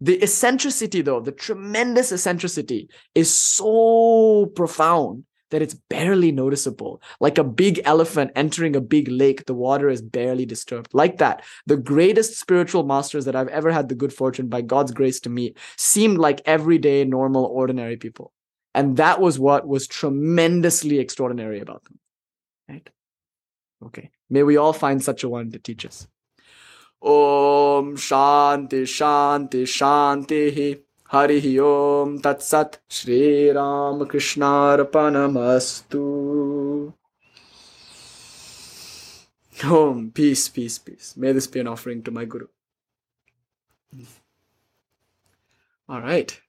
The eccentricity though, the tremendous eccentricity is so profound that it's barely noticeable. Like a big elephant entering a big lake, the water is barely disturbed. Like that, the greatest spiritual masters that I've ever had the good fortune by God's grace to meet seemed like everyday, normal, ordinary people. And that was what was tremendously extraordinary about them, right? Okay. May we all find such a one to teach us. Om Shanti Shanti Shanti Harihi Om Tat Sat Shri Ramakrishnaarpanamastu. Om. Peace, peace, peace. May this be an offering to my Guru. All right.